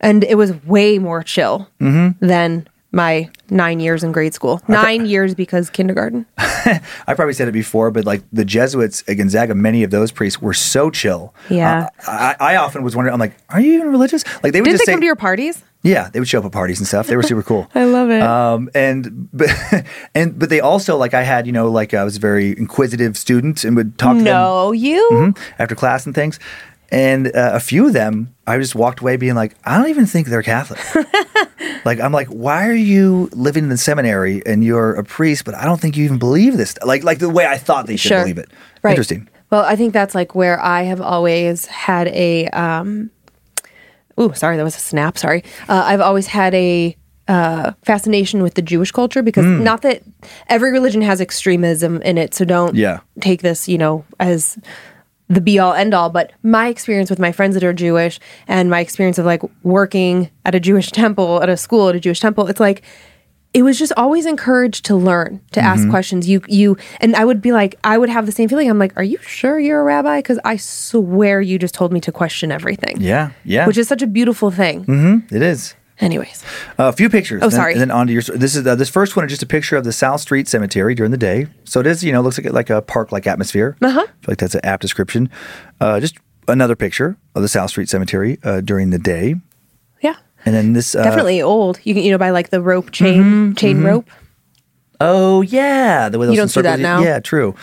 and it was way more chill than my 9 years in grade school. Nine years because kindergarten. I probably said it before, but like the Jesuits at Gonzaga, many of those priests were so chill. Yeah. I often was wondering, I'm like, are you even religious? Like, they would just say, come to your parties? Yeah, they would show up at parties and stuff. They were super cool. I love it. But they also, like, I had, you know, like, I was a very inquisitive student and would talk to them. No, you? After class and things. And a few of them, I just walked away being like, I don't even think they're Catholic. Like, I'm like, why are you living in the seminary and you're a priest, but I don't think you even believe this? Like the way I thought they should believe it. Right. Interesting. Well, I think that's like where I have always had a, that was a snap, sorry. I've always had a fascination with the Jewish culture, because not that every religion has extremism in it, so don't take this, you know, as the be-all, end-all, but my experience with my friends that are Jewish and my experience of, like, working at a Jewish temple, at a school at a Jewish temple, it's like, it was just always encouraged to learn, to ask questions. And I would be like, I would have the same feeling. I'm like, are you sure you're a rabbi? Because I swear you just told me to question everything. Yeah, yeah. Which is such a beautiful thing. Mm-hmm, it is. Anyways. A few pictures. Oh, sorry. And then on to your... This first one is just a picture of the South Street Cemetery during the day. So it is, you know, looks like a park-like atmosphere. I feel like that's an apt description. Just another picture of the South Street Cemetery during the day. Yeah. And then this... definitely old. You can, you know, by like the rope chain, rope. Oh, yeah. The way those you don't see that now. Yeah, true.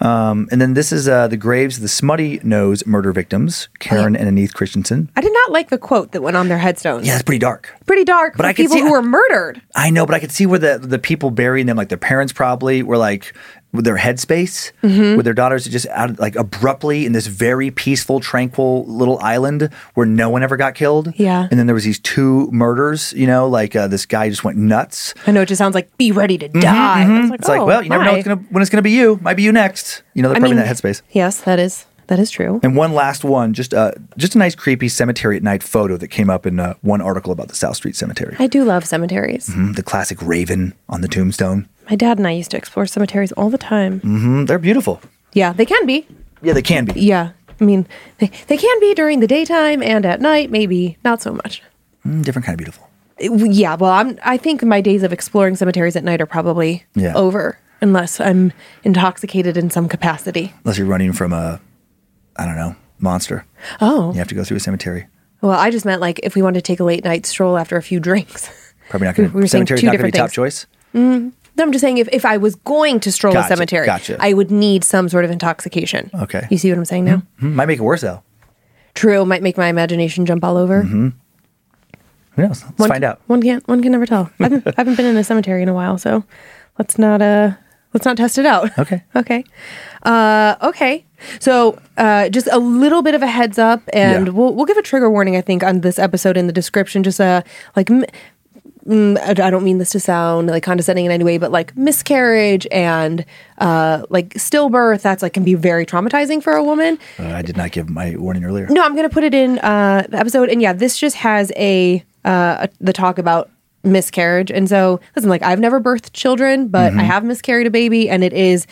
And then this is the graves of the Smutty Nose murder victims, Karen and Anethe Christensen. I did not like the quote that went on their headstones. Yeah, it's pretty dark. But I could see people who were murdered. I know, but I could see where the people burying them, like their parents probably, were like with their headspace, with their daughters just out, like abruptly in this very peaceful, tranquil little island where no one ever got killed. Yeah. And then there was these two murders, you know, like this guy just went nuts. I know, it just sounds like, be ready to die. Mm-hmm. I was like, it's like, well, you never know when it's going to be you. Might be you next. You know, they're probably in that headspace. Yes, that is true. And one last one, just a nice creepy cemetery at night photo that came up in one article about the South Street Cemetery. I do love cemeteries. Mm-hmm. The classic raven on the tombstone. My dad and I used to explore cemeteries all the time. Mm-hmm. They're beautiful. Yeah, they can be. Yeah, they can be. Yeah. I mean, they can be during the daytime, and at night, maybe not so much. Different kind of beautiful. Yeah, well, I think my days of exploring cemeteries at night are probably over, unless I'm intoxicated in some capacity. Unless you're running from a, I don't know, monster. Oh. You have to go through a cemetery. Well, I just meant like if we wanted to take a late night stroll after a few drinks. Probably not going to. Cemetery's not going to be top choice? No, I'm just saying if I was going to stroll a cemetery, I would need some sort of intoxication. Okay. You see what I'm saying now? Mm-hmm. Might make it worse, though. True. Might make my imagination jump all over. Mm-hmm. Who knows? Let's find out. One can never tell. I haven't been in a cemetery in a while, so let's not test it out. Okay. Okay. So just a little bit of a heads up, and we'll give a trigger warning, I think, on this episode in the description. Just I don't mean this to sound like condescending in any way, but like miscarriage and like stillbirth, that's like can be very traumatizing for a woman. I did not give my warning earlier. No, I'm going to put it in the episode. And this just has the talk about miscarriage. And so listen, like I've never birthed children, but I have miscarried a baby, and it is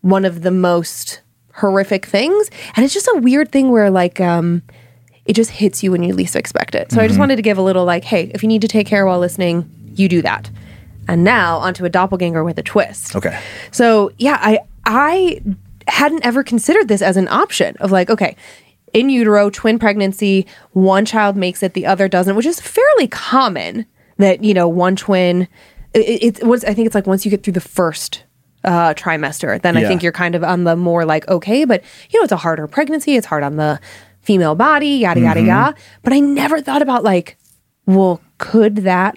one of the most horrific things. And it's just a weird thing where like it just hits you when you least expect it. So I just wanted to give a little like, hey, if you need to take care while listening, you do that. And now onto a doppelganger with a twist. Okay. So yeah, I hadn't ever considered this as an option of like, okay, in utero, twin pregnancy, one child makes it, the other doesn't, which is fairly common that, you know, one twin, I think it's like once you get through the first trimester, then I think you're kind of on the more like, okay, but you know, it's a harder pregnancy. It's hard on the female body, yada, yada, yada. But I never thought about like, well, could that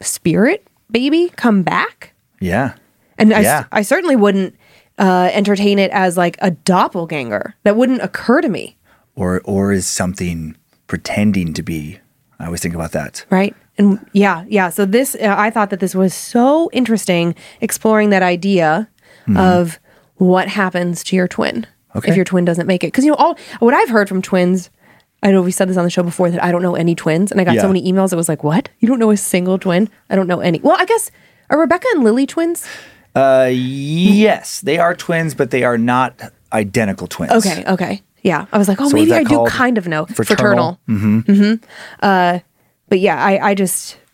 spirit baby come back? Yeah. And I certainly wouldn't entertain it as like a doppelganger. That wouldn't occur to me. Or is something pretending to be. I always think about that. Right. And yeah. So this, I thought that this was so interesting, exploring that idea of what happens to your twin. Okay. If your twin doesn't make it. Because, you know, what I've heard from twins, I know we said this on the show before, that I don't know any twins. And I got so many emails, it was like, what? You don't know a single twin? I don't know any. Well, I guess, are Rebecca and Lily twins? Yes, they are twins, but they are not identical twins. Okay. Yeah. I was like, maybe I do kind of know. Fraternal. Mm-hmm. But yeah, I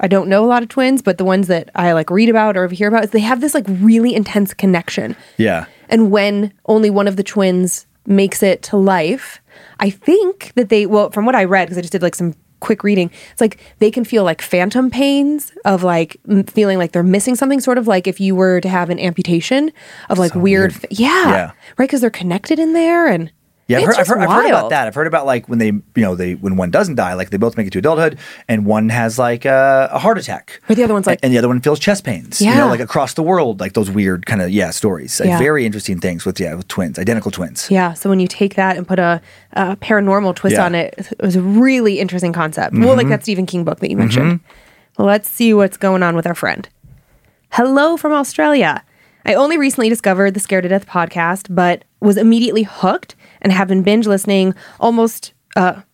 don't know a lot of twins, but the ones that I like read about or hear about, they have this like really intense connection. Yeah. And when only one of the twins makes it to life, I think that they, well, from what I read, because I just did like some quick reading, it's like they can feel like phantom pains of like feeling like they're missing something, sort of like if you were to have an amputation of like weird. Right, because they're connected in there and... Yeah, I've heard about that. I've heard about like when they, you know, when one doesn't die, like they both make it to adulthood, and one has like a heart attack, but the other one's like, and the other one feels chest pains. Yeah, you know, like across the world, like those weird kind of stories. Like very interesting things with twins, identical twins. Yeah, so when you take that and put a paranormal twist on it, it was a really interesting concept. Well, like that Stephen King book that you mentioned. Well, let's see what's going on with our friend. Hello from Australia. I only recently discovered the Scared to Death podcast, but was immediately hooked. And have been binge listening, almost grateful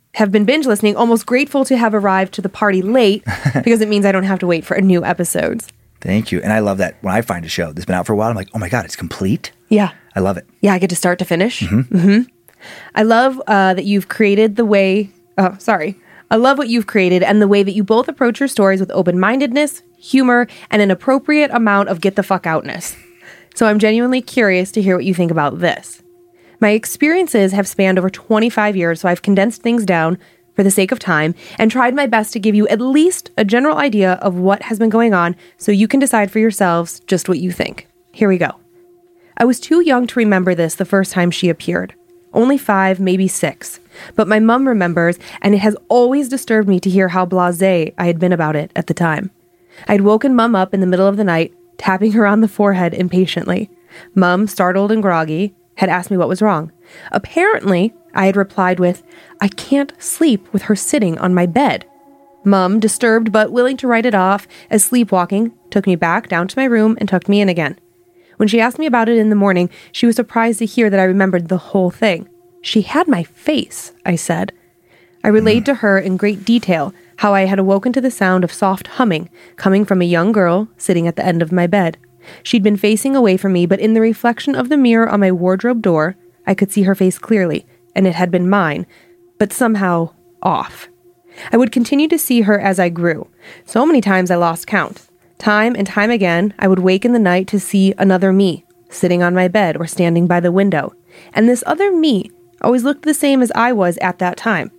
to have arrived to the party late because it means I don't have to wait for new episodes. Thank you. And I love that when I find a show that's been out for a while, I'm like, oh my God, it's complete. Yeah. I love it. Yeah, I get to start to finish. I love that you've created I love what you've created and the way that you both approach your stories with open-mindedness, humor, and an appropriate amount of get the fuck outness. So I'm genuinely curious to hear what you think about this. My experiences have spanned over 25 years, so I've condensed things down for the sake of time and tried my best to give you at least a general idea of what has been going on so you can decide for yourselves just what you think. Here we go. I was too young to remember this the first time she appeared. Only 5, maybe 6. But my mum remembers, and it has always disturbed me to hear how blasé I had been about it at the time. I'd woken Mum up in the middle of the night, tapping her on the forehead impatiently. Mum, startled and groggy, had asked me what was wrong. Apparently, I had replied with, I can't sleep with her sitting on my bed. Mum, disturbed but willing to write it off as sleepwalking, took me back down to my room and tucked me in again. When she asked me about it in the morning, she was surprised to hear that I remembered the whole thing. She had my face, I said. I relayed to her in great detail how I had awoken to the sound of soft humming coming from a young girl sitting at the end of my bed. She'd been facing away from me, but in the reflection of the mirror on my wardrobe door, I could see her face clearly, and it had been mine, but somehow off. I would continue to see her as I grew. So many times I lost count. Time and time again, I would wake in the night to see another me, sitting on my bed or standing by the window. And this other me always looked the same as I was at that time.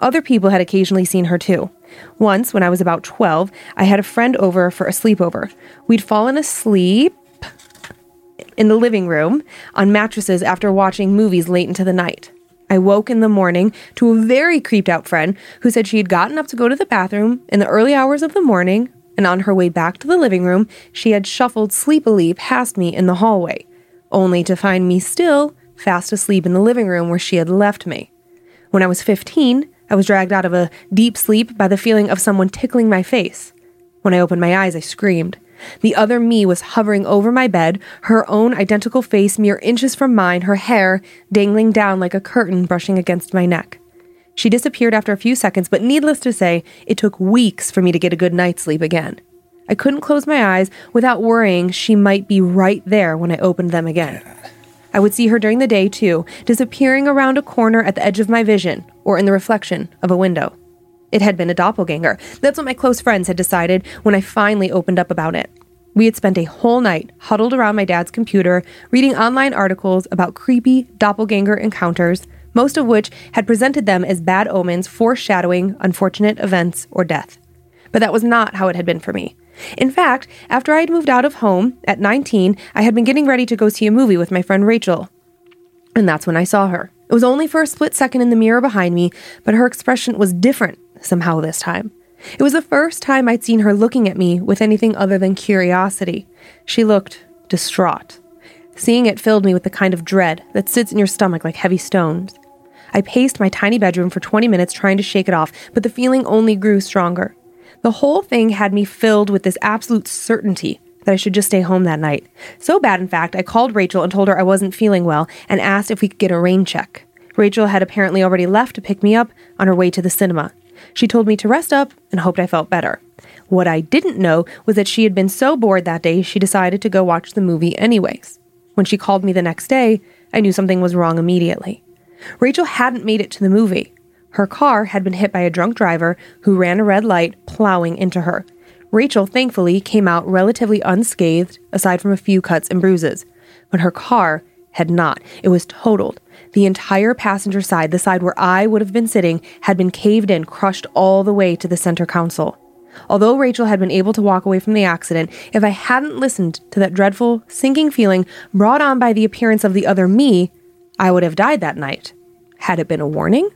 Other people had occasionally seen her too. Once, when I was about 12, I had a friend over for a sleepover. We'd fallen asleep in the living room on mattresses after watching movies late into the night. I woke in the morning to a very creeped out friend who said she had gotten up to go to the bathroom in the early hours of the morning, and on her way back to the living room, she had shuffled sleepily past me in the hallway, only to find me still fast asleep in the living room where she had left me. When I was 15, I was dragged out of a deep sleep by the feeling of someone tickling my face. When I opened my eyes, I screamed. The other me was hovering over my bed, her own identical face mere inches from mine, her hair dangling down like a curtain brushing against my neck. She disappeared after a few seconds, but needless to say, it took weeks for me to get a good night's sleep again. I couldn't close my eyes without worrying she might be right there when I opened them again. I would see her during the day, too, disappearing around a corner at the edge of my vision or in the reflection of a window. It had been a doppelganger. That's what my close friends had decided when I finally opened up about it. We had spent a whole night huddled around my dad's computer, reading online articles about creepy doppelganger encounters, most of which had presented them as bad omens foreshadowing unfortunate events or death. But that was not how it had been for me. In fact, after I had moved out of home at 19, I had been getting ready to go see a movie with my friend Rachel. And that's when I saw her. It was only for a split second in the mirror behind me, but her expression was different somehow this time. It was the first time I'd seen her looking at me with anything other than curiosity. She looked distraught. Seeing it filled me with the kind of dread that sits in your stomach like heavy stones. I paced my tiny bedroom for 20 minutes trying to shake it off, but the feeling only grew stronger. The whole thing had me filled with this absolute certainty that I should just stay home that night. So bad, in fact, I called Rachel and told her I wasn't feeling well and asked if we could get a rain check. Rachel had apparently already left to pick me up on her way to the cinema. She told me to rest up and hoped I felt better. What I didn't know was that she had been so bored that day, she decided to go watch the movie anyways. When she called me the next day, I knew something was wrong immediately. Rachel hadn't made it to the movie. Her car had been hit by a drunk driver who ran a red light, plowing into her. Rachel, thankfully, came out relatively unscathed, aside from a few cuts and bruises. But her car had not. It was totaled. The entire passenger side, the side where I would have been sitting, had been caved in, crushed all the way to the center console. Although Rachel had been able to walk away from the accident, if I hadn't listened to that dreadful, sinking feeling brought on by the appearance of the other me, I would have died that night. Had it been a warning?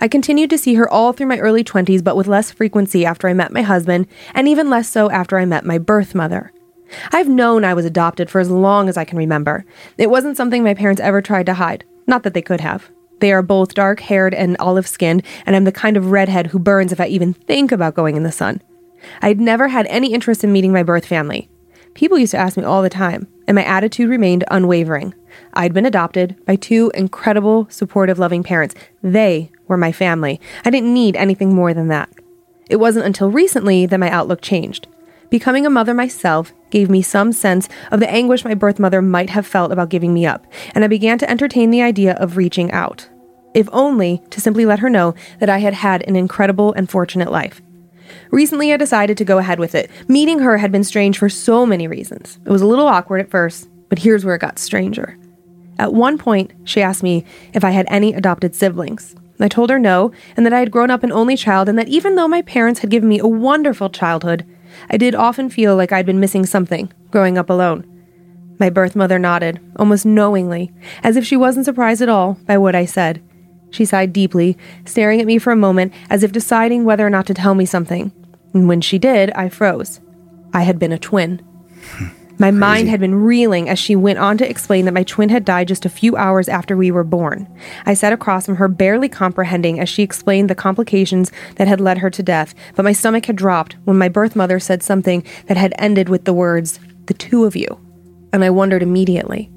I continued to see her all through my early 20s, but with less frequency after I met my husband, and even less so after I met my birth mother. I've known I was adopted for as long as I can remember. It wasn't something my parents ever tried to hide. Not that they could have. They are both dark-haired and olive-skinned, and I'm the kind of redhead who burns if I even think about going in the sun. I'd never had any interest in meeting my birth family. People used to ask me all the time, and my attitude remained unwavering. I'd been adopted by two incredible, supportive, loving parents. They were my family. I didn't need anything more than that. It wasn't until recently that my outlook changed. Becoming a mother myself gave me some sense of the anguish my birth mother might have felt about giving me up, and I began to entertain the idea of reaching out, if only to simply let her know that I had had an incredible and fortunate life. Recently, I decided to go ahead with it. Meeting her had been strange for so many reasons. It was a little awkward at first, but here's where it got stranger. At one point, she asked me if I had any adopted siblings. I told her no, and that I had grown up an only child, and that even though my parents had given me a wonderful childhood, I did often feel like I'd been missing something, growing up alone. My birth mother nodded, almost knowingly, as if she wasn't surprised at all by what I said. She sighed deeply, staring at me for a moment as if deciding whether or not to tell me something. And when she did, I froze. I had been a twin. My mind had been reeling as she went on to explain that my twin had died just a few hours after we were born. I sat across from her, barely comprehending as she explained the complications that had led her to death, but my stomach had dropped when my birth mother said something that had ended with the words, "the two of you," and I wondered immediately.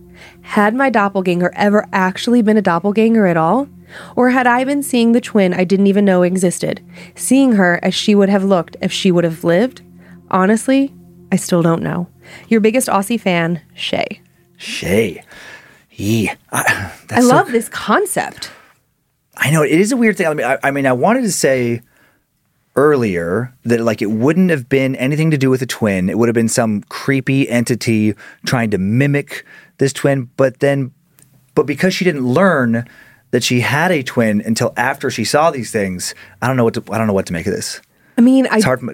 Had my doppelganger ever actually been a doppelganger at all? Or had I been seeing the twin I didn't even know existed, seeing her as she would have looked if she would have lived? Honestly, I still don't know. Your biggest Aussie fan, Shay. Yeah, I love this concept. I know, it is a weird thing. I mean, I wanted to say earlier that, like, it wouldn't have been anything to do with a twin. It would have been some creepy entity trying to mimic this twin. But because she didn't learn that she had a twin until after she saw these things, I don't know what to make of this. I mean, it's hard for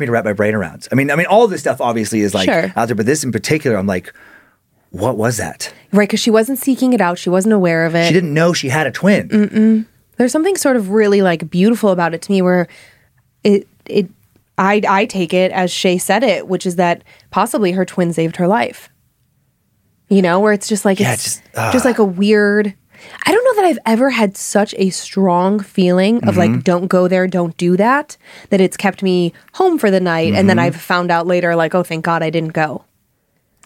me to wrap my brain around. I mean, all this stuff obviously is like out there, but this in particular, I'm like, what was that? Right, because she wasn't seeking it out. She wasn't aware of it. She didn't know she had a twin. Mm-mm. There's something sort of really like beautiful about it to me, where I take it as Shay said it, which is that possibly her twin saved her life. You know, where it's just like it's just like a weird. I don't know that I've ever had such a strong feeling of like, don't go there, don't do that, that it's kept me home for the night. Mm-hmm. And then I've found out later, like, oh, thank God I didn't go.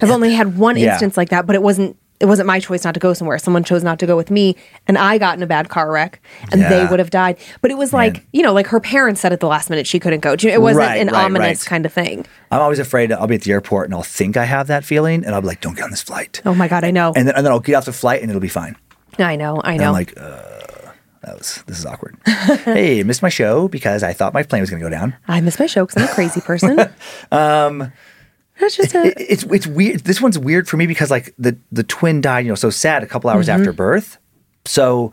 I've only had one instance like that, but it wasn't my choice not to go somewhere. Someone chose not to go with me, and I got in a bad car wreck, and they would have died. But it was like, you know, like her parents said at the last minute she couldn't go. It wasn't an ominous kind of thing. I'm always afraid I'll be at the airport, and I'll think I have that feeling, and I'll be like, don't get on this flight. Oh, my God, I know. And then I'll get off the flight, and it'll be fine. I know. And I'm like, this is awkward. Hey, missed my show because I thought my plane was going to go down. I missed my show because I'm a crazy person. That's just it's weird. This one's weird for me because, like, the twin died, you know, so sad a couple hours after birth. So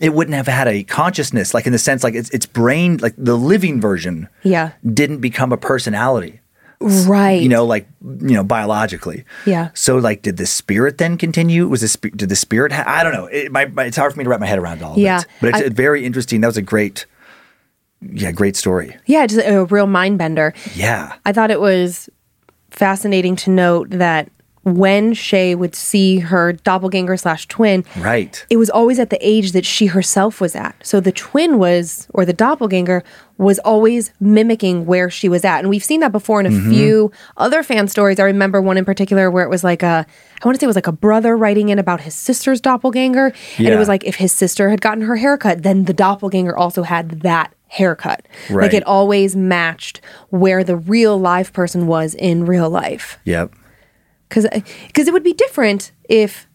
it wouldn't have had a consciousness, like, in the sense, like, its brain, like, the living version didn't become a personality. Right. You know, like, you know, biologically. Yeah. So, like, did the spirit then continue? Did the spirit? I don't know. It's hard for me to wrap my head around all of it. But it's very interesting. That was a great story. Yeah, just a real mind bender. Yeah. I thought it was fascinating to note that when Shay would see her doppelganger / twin, it was always at the age that she herself was at. So the twin the doppelganger was always mimicking where she was at. And we've seen that before in a few other fan stories. I remember one in particular where it was like a brother writing in about his sister's doppelganger. Yeah. And it was like, if his sister had gotten her haircut, then the doppelganger also had that haircut. Right. Like, it always matched where the real live person was in real life. Yep. Because it would be different if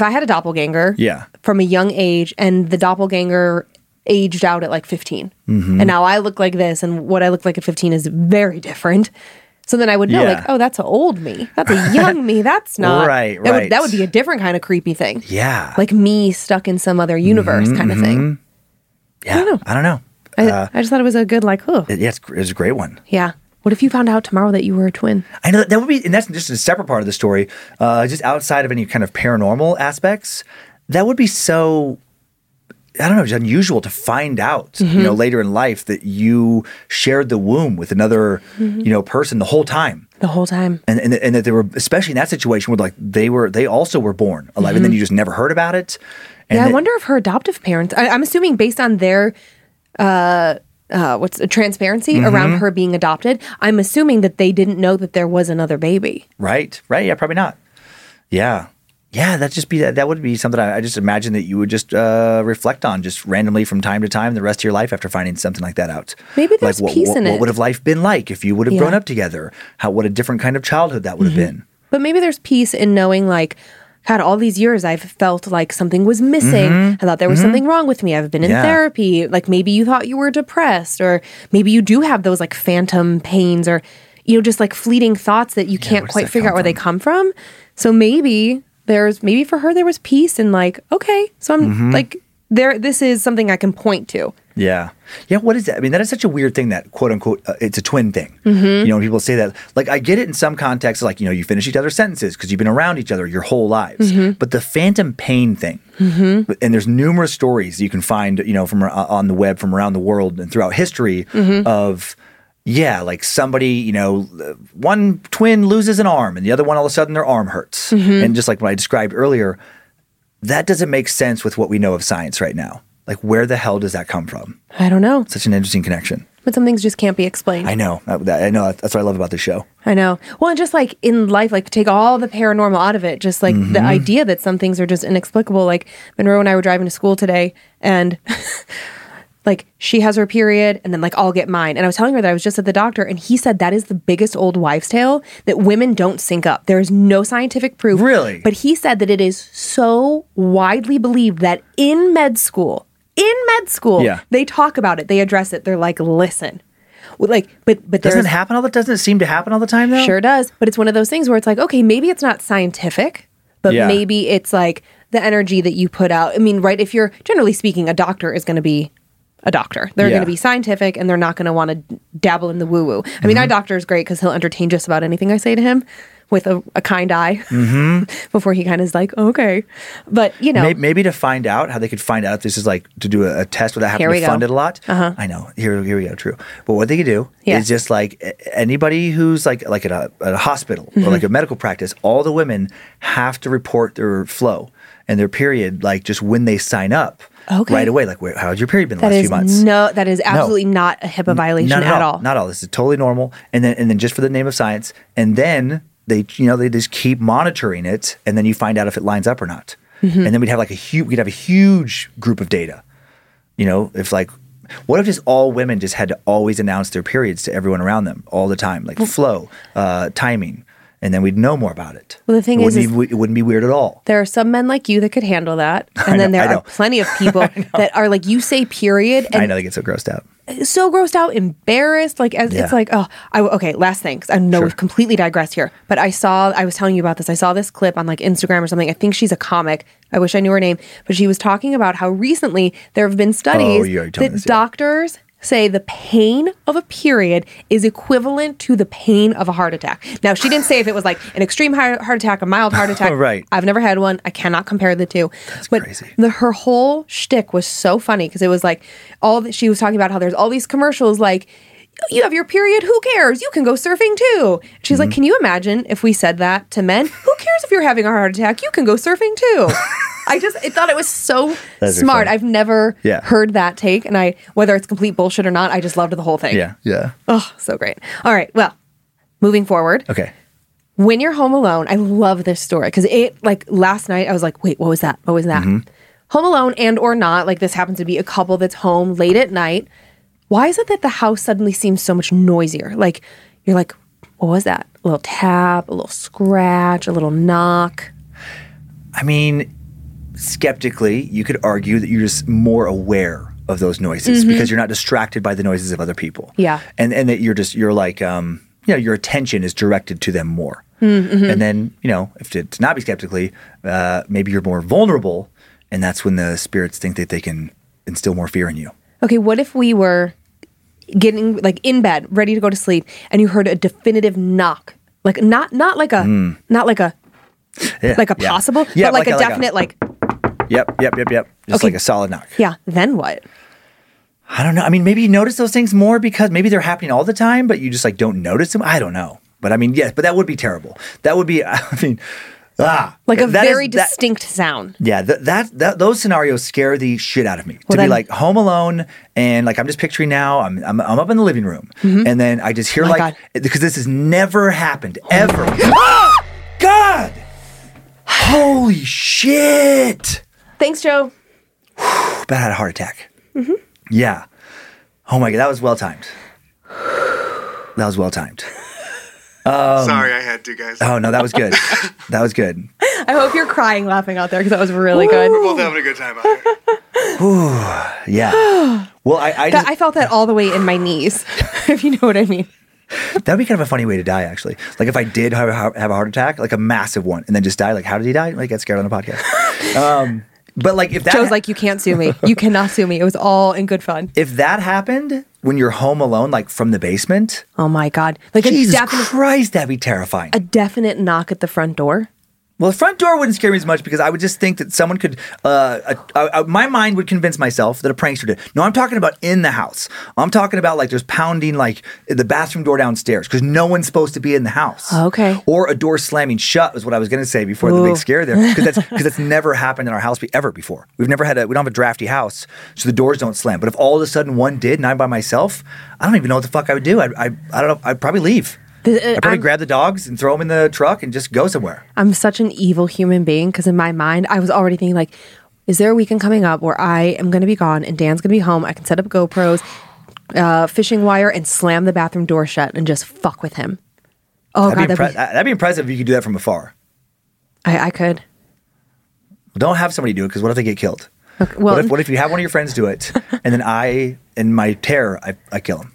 I had a doppelganger from a young age and the doppelganger aged out at like 15. And now I look like this, and what I look like at 15 is very different. So then I would know like, oh, that's an old me. That's a young me. That's not. That would be a different kind of creepy thing. Yeah. Like me stuck in some other universe kind of thing. Yeah. I don't know. I just thought it was a good it was a great one. Yeah. What if you found out tomorrow that you were a twin? I know that would be, and that's just a separate part of the story, just outside of any kind of paranormal aspects. That would be so, I don't know, just unusual to find out, you know, later in life that you shared the womb with another, you know, person the whole time. And that they were, especially in that situation where, like, they also were born alive, and then you just never heard about it. And I wonder if her adoptive parents, I'm assuming based on their transparency around her being adopted, I'm assuming that they didn't know that there was another baby. Right. Yeah, probably not. Yeah. That would be something I just imagine that you would just reflect on just randomly from time to time the rest of your life after finding something like that out. Maybe there's like, peace in it. What would have life been like if you would have grown up together? What a different kind of childhood that would have been. But maybe there's peace in knowing, like, God, all these years I've felt like something was missing. I thought there was something wrong with me. I've been in therapy. Like, maybe you thought you were depressed, or maybe you do have those like phantom pains, or, you know, just like fleeting thoughts that you can't quite figure out where they come from. So maybe for her there was peace and like, okay, so I'm like, this is something I can point to. Yeah, what is that? I mean, that is such a weird thing, that quote-unquote, it's a twin thing. You know, when people say that, like, I get it in some contexts, like, you know, you finish each other's sentences because you've been around each other your whole lives. But the phantom pain thing, and there's numerous stories you can find, you know, from on the web from around the world and throughout history of, like somebody, you know, one twin loses an arm and the other one all of a sudden their arm hurts. And just like what I described earlier, that doesn't make sense with what we know of science right now. Like, where the hell does that come from? I don't know. Such an interesting connection. But some things just can't be explained. I know. I know. That's what I love about this show. I know. Well, and just like in life, like, take all the paranormal out of it. Just like the idea that some things are just inexplicable. Like, Monroe and I were driving to school today, and like, she has her period and then, like, I'll get mine. And I was telling her that I was just at the doctor, and he said that is the biggest old wives' tale, that women don't sync up. There is no scientific proof. Really? But he said that it is so widely believed that in med school, yeah, they talk about it. They address it. They're like, listen. Like, but doesn't it happen all the time? Doesn't it seem to happen all the time, though? Sure does. But it's one of those things where it's like, okay, maybe it's not scientific, but maybe it's like the energy that you put out. I mean, right, if you're, generally speaking, a doctor is going to be a doctor. They're going to be scientific, and they're not going to want to dabble in the woo-woo. I mean, our doctor is great because he'll entertain just about anything I say to him with a kind eye before he kind of is like, oh, okay. But, you know. Maybe to find out how they could find out if this is like to do a test without having to fund it a lot. I know. Here we go. True. But what they could do is just like anybody who's like at a hospital or like a medical practice, all the women have to report their flow and their period, like just when they sign up. Okay. Right away, like, how's your period been the last few months? No, that is absolutely not a HIPAA violation at all. Not at all. This is totally normal. And then just for the name of science, and then they just keep monitoring it, and then you find out if it lines up or not. Mm-hmm. And then we'd have we'd have a huge group of data. You know, if like, what if just all women just had to always announce their periods to everyone around them all the time, like flow, timing. And then we'd know more about it. Well, the thing it wouldn't be weird at all. There are some men like you that could handle that. And there are plenty of people that are like, you say period. And I know, they get so grossed out. Embarrassed. Like, it's like, last thing. 'Cause I know we've completely digressed here. But I was telling you about this. I saw this clip on like Instagram or something. I think she's a comic. I wish I knew her name. But she was talking about how recently there have been studies doctors say the pain of a period is equivalent to the pain of a heart attack. Now, she didn't say if it was like an extreme heart attack, a mild heart attack. Right. I've never had one. I cannot compare the two. That's crazy. But her whole shtick was so funny because it was like she was talking about how there's all these commercials like, you have your period, who cares? You can go surfing too. She's like, can you imagine if we said that to men? Who cares if you're having a heart attack? You can go surfing too. I thought it was so smart. I've never heard that take. And whether it's complete bullshit or not, I just loved the whole thing. Yeah. Yeah. Oh, so great. All right. Well, moving forward. Okay. When you're home alone, I love this story because it, like last night, I was like, wait, what was that? Mm-hmm. Home alone and or not, like this happens to be a couple that's home late at night. Why is it that the house suddenly seems so much noisier? Like, you're like, what was that? A little tap, a little scratch, a little knock. I mean, skeptically, you could argue that you're just more aware of those noises because you're not distracted by the noises of other people. Yeah. And that your attention is directed to them more. Mm-hmm. And then, you know, if to not be skeptically, maybe you're more vulnerable, and that's when the spirits think that they can instill more fear in you. Okay, what if we were getting like in bed, ready to go to sleep, and you heard a definitive knock? Like not like a possible, but like a definite Yep. Just like a solid knock. Yeah. Then what? I don't know. I mean, maybe you notice those things more because maybe they're happening all the time, but you just like don't notice them. I don't know. But I mean, yes, but that would be terrible. That would be, like a very distinct sound. Yeah. Those scenarios scare the shit out of me. Well, to be like home alone and like, I'm just picturing now I'm up in the living room and then I just hear because this has never happened ever. Oh, God. Holy shit. Thanks, Joe. But I had a heart attack. Mm-hmm. Yeah. Oh, my God. That was well-timed. Sorry, I had to, guys. Oh, no, that was good. I hope you're crying laughing out there because that was really good. We're both having a good time out here. Ooh, yeah. Well, I felt that all the way in my knees, if you know what I mean. That would be kind of a funny way to die, actually. Like if I did have a heart attack, like a massive one, and then just die. Like, how did he die? Like, get scared on a podcast. But like if that Joe's like, you can't sue me. You cannot sue me. It was all in good fun. If that happened when you're home alone, like from the basement. Oh my God. Like Jesus Christ, that'd be terrifying. A definite knock at the front door. Well, the front door wouldn't scare me as much because I would just think that someone could, my mind would convince myself that a prankster did. No, I'm talking about in the house. I'm talking about like there's pounding like the bathroom door downstairs because no one's supposed to be in the house. Okay. Or a door slamming shut is what I was going to say before the big scare there because that's never happened in our house ever before. We've never had we don't have a drafty house, so the doors don't slam. But if all of a sudden one did and I'm by myself, I don't even know what the fuck I would do. I don't know. I'd probably leave. I'd probably grab the dogs and throw them in the truck and just go somewhere. I'm such an evil human being because in my mind, I was already thinking like, is there a weekend coming up where I am going to be gone and Dan's going to be home? I can set up GoPros, fishing wire, and slam the bathroom door shut and just fuck with him. Oh, that'd God. That'd be impressive if you could do that from afar. I could. Don't have somebody do it, because what if they get killed? Okay, well, what if you have one of your friends do it, and then in my terror, I kill him?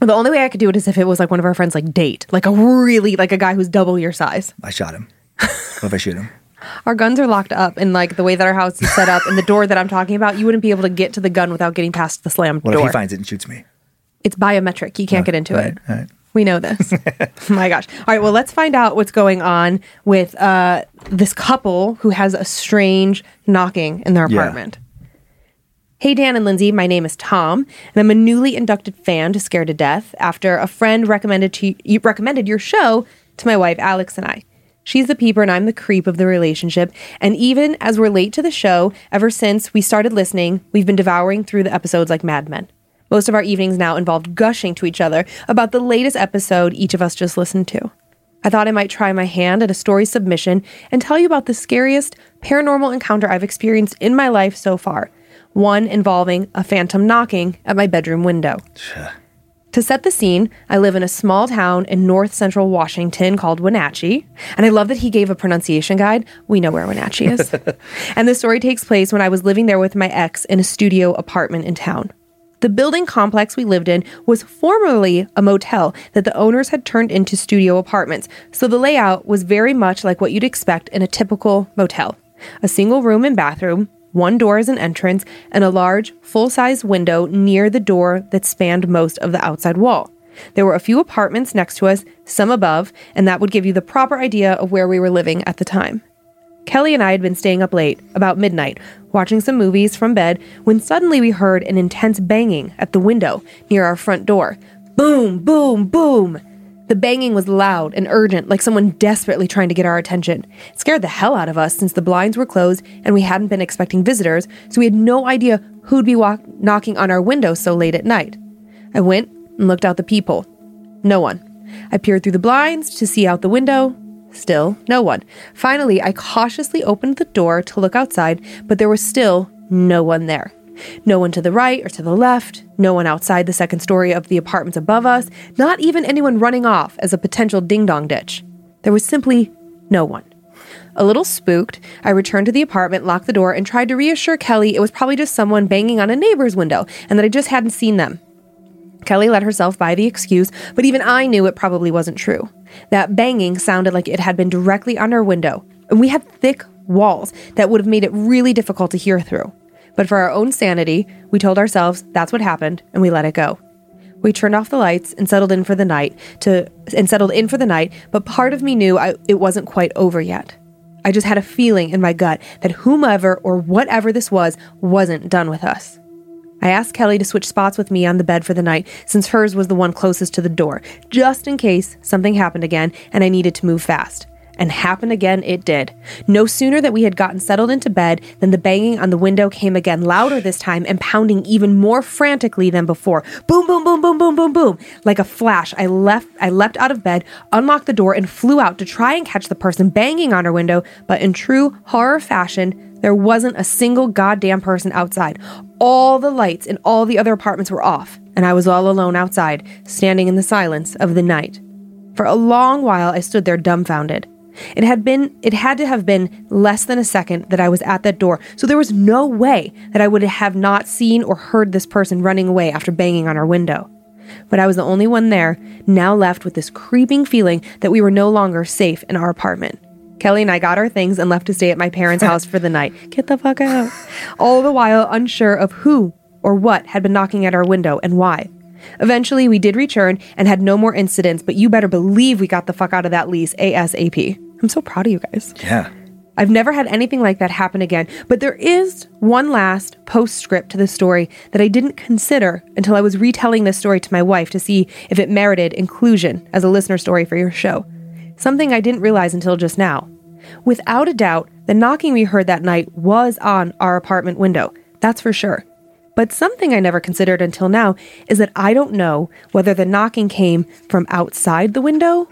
Well, the only way I could do it is if it was like one of our friends, like date, like a really, like a guy who's double your size. I shot him. What if I shoot him? Our guns are locked up, and like the way that our house is set up and the door that I'm talking about, you wouldn't be able to get to the gun without getting past the slammed door. What if he finds it and shoots me? It's biometric. You can't get into it. All right. We know this. My gosh. All right. Well, let's find out what's going on with this couple who has a strange knocking in their apartment. Yeah. Hey, Dan and Lindsay. My name is Tom, and I'm a newly inducted fan to Scared to Death after a friend recommended your show to my wife, Alex, and I. She's the peeper and I'm the creep of the relationship. And even as we're late to the show, ever since we started listening, we've been devouring through the episodes like madmen. Most of our evenings now involved gushing to each other about the latest episode each of us just listened to. I thought I might try my hand at a story submission and tell you about the scariest paranormal encounter I've experienced in my life so far, one involving a phantom knocking at my bedroom window. To set the scene, I live in a small town in north central Washington called Wenatchee, and I love that he gave a pronunciation guide. We know where Wenatchee is. And the story takes place when I was living there with my ex in a studio apartment in town. The building complex we lived in was formerly a motel that the owners had turned into studio apartments, so the layout was very much like what you'd expect in a typical motel. A single room and bathroom, one door as an entrance, and a large, full-size window near the door that spanned most of the outside wall. There were a few apartments next to us, some above, and that would give you the proper idea of where we were living at the time. Kelly and I had been staying up late, about midnight, watching some movies from bed, when suddenly we heard an intense banging at the window near our front door. Boom, boom, boom. The banging was loud and urgent, like someone desperately trying to get our attention. It scared the hell out of us since the blinds were closed and we hadn't been expecting visitors, so we had no idea who'd be knocking on our window so late at night. I went and looked out the peephole. No one. I peered through the blinds to see out the window. Still, no one. Finally, I cautiously opened the door to look outside, but there was still no one there. No one to the right or to the left, no one outside the second story of the apartments above us, not even anyone running off as a potential ding-dong ditch. There was simply no one. A little spooked, I returned to the apartment, locked the door, and tried to reassure Kelly it was probably just someone banging on a neighbor's window and that I just hadn't seen them. Kelly let herself buy the excuse, but even I knew it probably wasn't true. That banging sounded like it had been directly on our window, and we had thick walls that would have made it really difficult to hear through. But for our own sanity, we told ourselves that's what happened, and we let it go. We turned off the lights and settled in for the night, but part of me knew it wasn't quite over yet. I just had a feeling in my gut that whomever or whatever this was wasn't done with us. I asked Kelly to switch spots with me on the bed for the night, since hers was the one closest to the door, just in case something happened again and I needed to move fast. And happened again it did. No sooner that we had gotten settled into bed than the banging on the window came again, louder this time and pounding even more frantically than before. Boom, boom, boom, boom, boom, boom, boom. Like a flash, I leapt out of bed, unlocked the door, and flew out to try and catch the person banging on our window, but in true horror fashion, there wasn't a single goddamn person outside. All the lights in all the other apartments were off, and I was all alone outside, standing in the silence of the night. For a long while, I stood there dumbfounded. It had to have been less than a second that I was at that door, so there was no way that I would have not seen or heard this person running away after banging on our window. But I was the only one there, now left with this creeping feeling that we were no longer safe in our apartment. Kelly and I got our things and left to stay at my parents' house for the night. Get the fuck out. All the while unsure of who or what had been knocking at our window and why. Eventually, we did return and had no more incidents, but you better believe we got the fuck out of that lease ASAP. I'm so proud of you guys. Yeah. I've never had anything like that happen again, but there is one last postscript to this story that I didn't consider until I was retelling this story to my wife to see if it merited inclusion as a listener story for your show. Something I didn't realize until just now. Without a doubt, the knocking we heard that night was on our apartment window. That's for sure. But something I never considered until now is that I don't know whether the knocking came from outside the window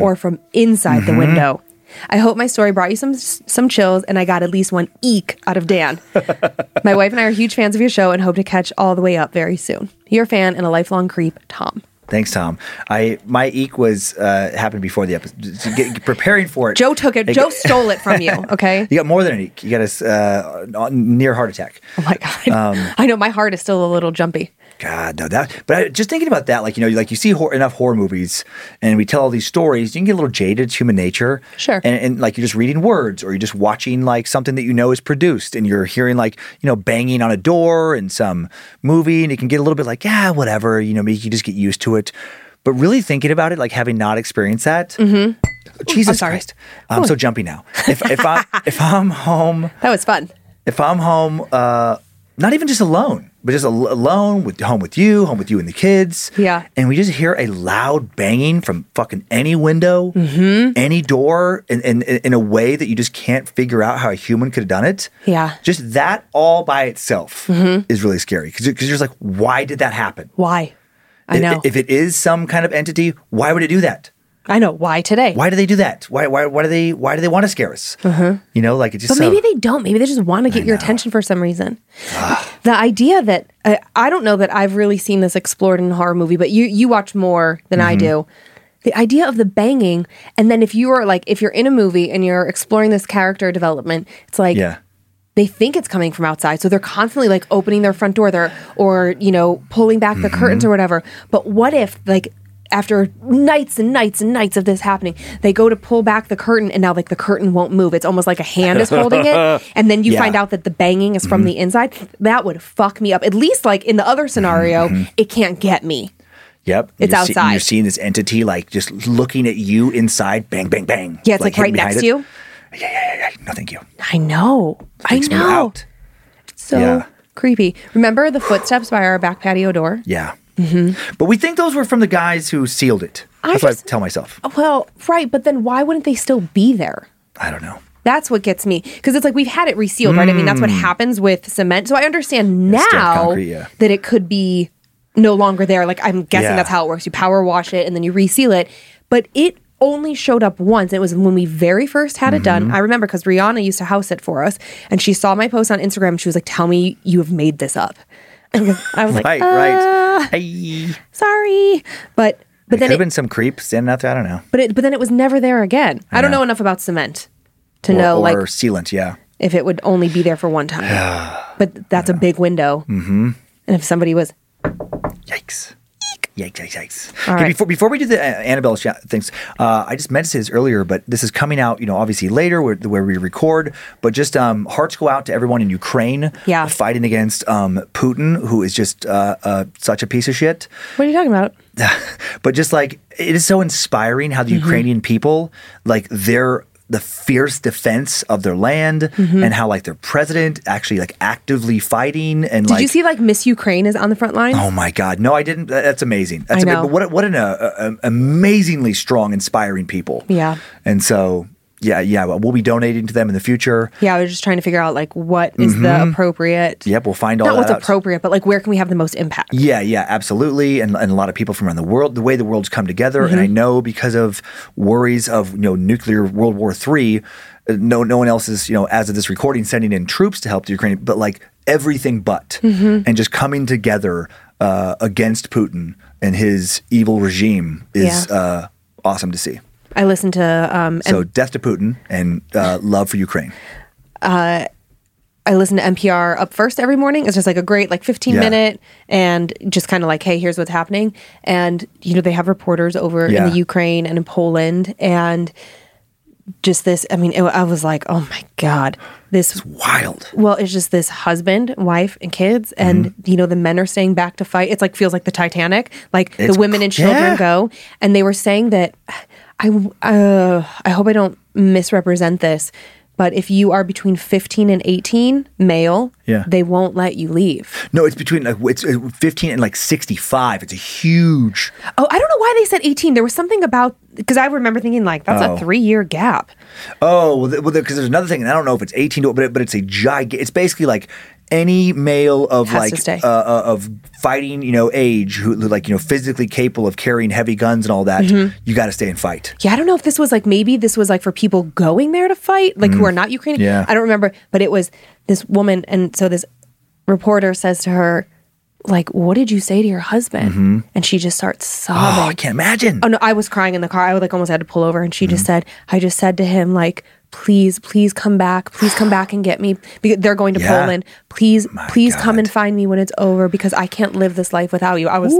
or from inside the window. I hope my story brought you some chills, and I got at least one eek out of Dan. My wife and I are huge fans of your show and hope to catch all the way up very soon. Your fan and a lifelong creep, Tom. Thanks, Tom. My eek was happened before the episode. Preparing for it. Joe took it. Joe stole it from you, okay? You got more than an eek. You got a near heart attack. Oh, my God. I know. My heart is still a little jumpy. God, no. But just thinking about that, you see enough horror movies and we tell all these stories, you can get a little jaded. It's human nature. Sure. And you're just reading words or you're just watching, something that you know is produced and you're hearing, banging on a door in some movie, and it can get a little bit whatever. Maybe you just get used to it. But really thinking about it, having not experienced that, mm-hmm. Jesus Christ, I'm so jumpy now. If I'm home, that was fun. If I'm home, not even just alone, but just alone with home with you and the kids, yeah. And we just hear a loud banging from fucking any window, mm-hmm. any door, and in a way that you just can't figure out how a human could have done it. Yeah, just that all by itself mm-hmm. is really scary because you're just why did that happen? Why? I know. If it is some kind of entity, why would it do that? I know. Why today? Why do they do that? Why do they want to scare us? Uh-huh. It just. But maybe they don't. Maybe they just want to get your attention for some reason. The idea that I don't know that I've really seen this explored in a horror movie, but you watch more than mm-hmm. I do. The idea of the banging, and then if you are if you're in a movie and you're exploring this character development, it's . They think it's coming from outside, so they're constantly opening their front door, or pulling back the mm-hmm. curtains or whatever. But what if after nights and nights and nights of this happening, they go to pull back the curtain, and now the curtain won't move? It's almost like a hand is holding it, and then you find out that the banging is from mm-hmm. the inside. That would fuck me up. At least in the other scenario, mm-hmm. it can't get me. Yep. It's outside. You're seeing this entity just looking at you inside. Bang, bang, bang. Yeah, it's right next to you. Yeah. No, thank you. I know. I know. Out. It's so creepy. Remember the footsteps by our back patio door? Yeah. Mm-hmm. But we think those were from the guys who sealed it. That's what I tell myself. Well, right. But then why wouldn't they still be there? I don't know. That's what gets me. Because it's we've had it resealed, right? I mean, that's what happens with cement. So I understand now concrete, that it could be no longer there. I'm guessing that's how it works. You power wash it and then you reseal it. But it only showed up once. It was when we very first had it done. I remember because Rihanna used to house it for us, and she saw my post on Instagram and she was like, "Tell me you have made this up." And I was right. Sorry. But then could have been some creep standing out there. I don't know. But then it was never there again. I don't know enough about cement to know or sealant, if it would only be there for one time. But that's a big window. Mm-hmm. And if somebody was yikes. Yikes. All right. Before we do the Annabelle things, I just meant to say this earlier, but this is coming out, obviously later where we record, but just hearts go out to everyone in Ukraine fighting against Putin, who is just such a piece of shit. What are you talking about? But just it is so inspiring how the mm-hmm. Ukrainian people, they're the fierce defense of their land mm-hmm. and how their president actually actively fighting. And did you see Miss Ukraine is on the front line? Oh my God. No, I didn't. That's amazing. That's I know. But what an amazingly strong, inspiring people. Yeah. And so, we'll be donating to them in the future. Yeah. We're just trying to figure out what is mm-hmm. the appropriate. Yep. We'll find all that out. Not what's appropriate, but where can we have the most impact? Yeah, absolutely. And a lot of people from around the world, the way the world's come together. Mm-hmm. And I know because of worries of, nuclear World War III, no one else is, as of this recording, sending in troops to help the Ukraine, but everything but, mm-hmm. and just coming together against Putin and his evil regime is awesome to see. I listened to... so death to Putin and love for Ukraine. I listen to NPR Up First every morning. It's just a great 15-minute and just kind of hey, here's what's happening. And, they have reporters over in the Ukraine and in Poland. And just this, I was like, oh my God. It's wild. Well, it's just this husband, wife, and kids. And, mm-hmm. The men are staying back to fight. It's feels like the Titanic. The women and children go. And they were saying that... I hope I don't misrepresent this, but if you are between 15 and 18, male, they won't let you leave. No, it's between it's 15 and 65. It's a huge... Oh, I don't know why they said 18. There was something about... Because I remember thinking, that's a 3-year gap. Oh, well, because there's another thing, and I don't know if it's 18, but it's a gigantic... It's basically any male of of fighting, age, who physically capable of carrying heavy guns and all that, mm-hmm. you got to stay and fight. Yeah, I don't know if this was for people going there to fight, who are not Ukrainian. Yeah. I don't remember, but it was this woman, and so this reporter says to her, what did you say to your husband? Mm-hmm. And she just starts sobbing. Oh, I can't imagine. Oh no, I was crying in the car. I almost had to pull over, and she mm-hmm. just said, I just said to him, please come back. Please come back and get me. They're going to Poland. Please come and find me when it's over, because I can't live this life without you. I was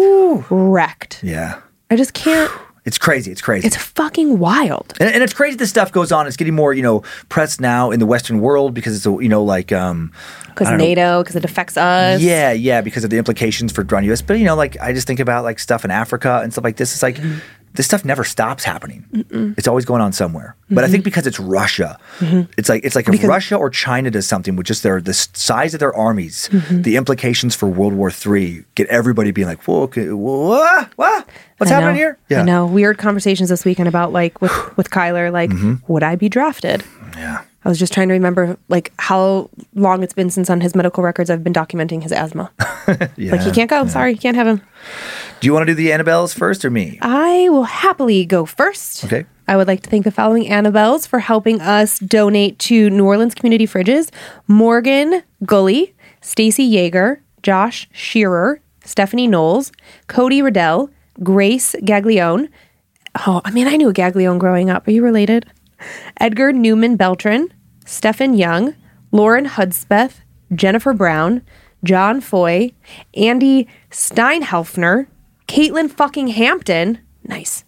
wrecked. Yeah. I just can't. It's crazy. It's fucking wild. And it's crazy this stuff goes on. It's getting more, press now in the Western world because it's, because NATO, because it affects us. Yeah, because of the implications for drone US. But, I just think about, stuff in Africa and stuff like this. It's mm-hmm. this stuff never stops happening. Mm-mm. It's always going on somewhere. Mm-hmm. But I think because it's Russia, mm-hmm. it's like if Russia or China does something with just the size of their armies, mm-hmm. the implications for World War III get everybody being like, whoa, okay, what? What's happening here? Yeah. I know. Weird conversations this weekend about with Kyler, mm-hmm. would I be drafted? Yeah. I was just trying to remember how long it's been since on his medical records I've been documenting his asthma. Yeah, he can't go. Yeah. Sorry, you can't have him. Do you want to do the Annabelles first or me? I will happily go first. Okay. I would like to thank the following Annabelles for helping us donate to New Orleans Community Fridges: Morgan Gully, Stacy Yeager, Josh Shearer, Stephanie Knowles, Cody Riddell, Grace Gaglione. Oh, I mean, I knew a Gaglione growing up. Are you related? Edgar Newman Beltran, Stephen Young, Lauren Hudspeth, Jennifer Brown, John Foy, Andy Steinhelfner, Caitlin fucking Hampton, nice,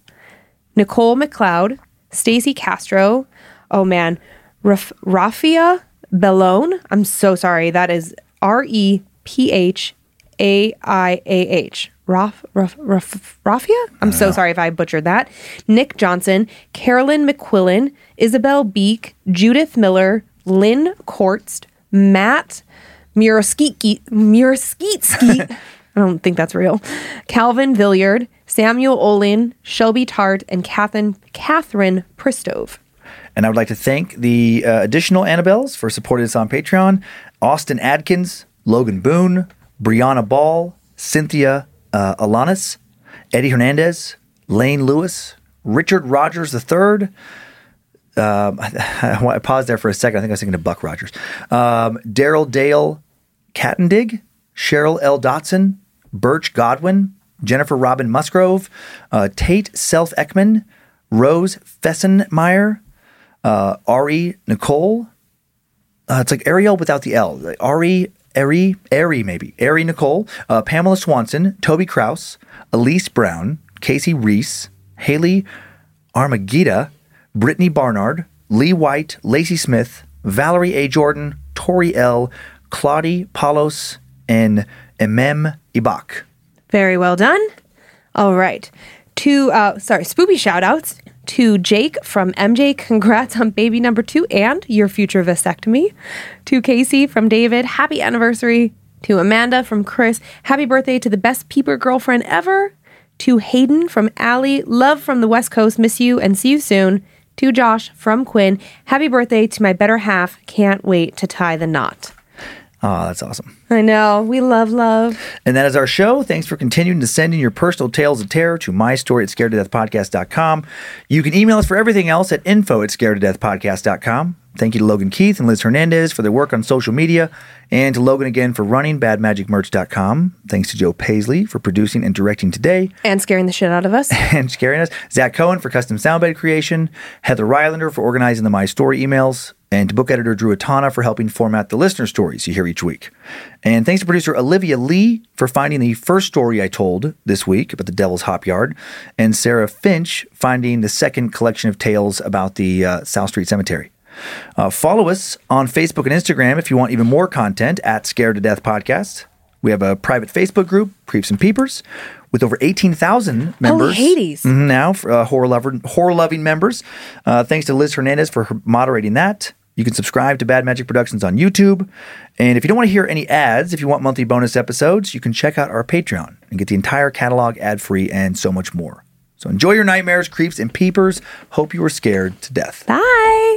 Nicole McLeod, Stacy Castro, oh man, Rafia Bellone, I'm so sorry, that is Repaiah. Rafia? I'm so sorry if I butchered that. Nick Johnson, Carolyn McQuillan, Isabel Beek, Judith Miller, Lynn Kortst, Matt Muraskeetsky, I don't think that's real, Calvin Villiard, Samuel Olin, Shelby Tart, and Catherine Pristove. And I would like to thank the additional Annabelles for supporting us on Patreon: Austin Adkins, Logan Boone, Brianna Ball, Cynthia Alanis, Eddie Hernandez, Lane Lewis, Richard Rogers III. I paused there for a second. I think I was thinking of Buck Rogers. Daryl Dale Cattendig, Cheryl L. Dotson, Birch Godwin, Jennifer Robin Musgrove, Tate Self-Eckman, Rose Fessenmeyer, Ari Nicole. It's like Ariel without the L. Like Ari Nicole, Pamela Swanson, Toby Krause, Elise Brown, Casey Reese, Haley Armagita, Brittany Barnard, Lee White, Lacey Smith, Valerie A. Jordan, Tori L., Claudie Palos, and Emem Ibak. Very well done. All right. Spoopy shout-outs to Jake from MJ, congrats on baby number 2 and your future vasectomy. To Casey from David, happy anniversary. To Amanda from Chris, happy birthday to the best peeper girlfriend ever. To Hayden from Allie, love from the West Coast, miss you and see you soon. To Josh from Quinn, happy birthday to my better half, can't wait to tie the knot. Oh, that's awesome. I know. We love. And that is our show. Thanks for continuing to send in your personal tales of terror to mystory@scaredtodeathpodcast.com. You can email us for everything else at info@scaredtodeathpodcast.com. Thank you to Logan Keith and Liz Hernandez for their work on social media, and to Logan again for running badmagicmerch.com. Thanks to Joe Paisley for producing and directing today. And scaring the shit out of us. And scaring us. Zach Cohen for custom soundbed creation. Heather Rylander for organizing the My Story emails. And to book editor Drew Atana for helping format the listener stories you hear each week. And thanks to producer Olivia Lee for finding the first story I told this week about the Devil's Hopyard, and Sarah Finch finding the second collection of tales about the South Street Cemetery. Follow us on Facebook and Instagram if you want even more content at Scared to Death Podcast. We have a private Facebook group, Creeps and Peepers, with over 18,000 members. Holy Hades. Now, for horror-loving members. Thanks to Liz Hernandez for moderating that. You can subscribe to Bad Magic Productions on YouTube. And if you don't want to hear any ads, if you want monthly bonus episodes, you can check out our Patreon and get the entire catalog ad-free and so much more. So enjoy your nightmares, creeps, and peepers. Hope you were scared to death. Bye.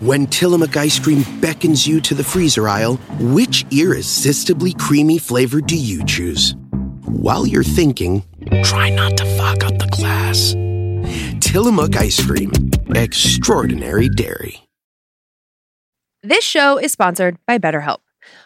When Tillamook ice cream beckons you to the freezer aisle, which irresistibly creamy flavor do you choose? While you're thinking, try not to fuck up the glass. Tillamook ice cream. Extraordinary dairy. This show is sponsored by BetterHelp.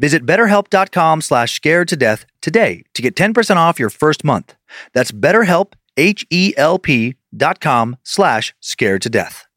Visit BetterHelp.com/scared to death today to get 10% off your first month. That's BetterHelp, HELP.com/scared to death.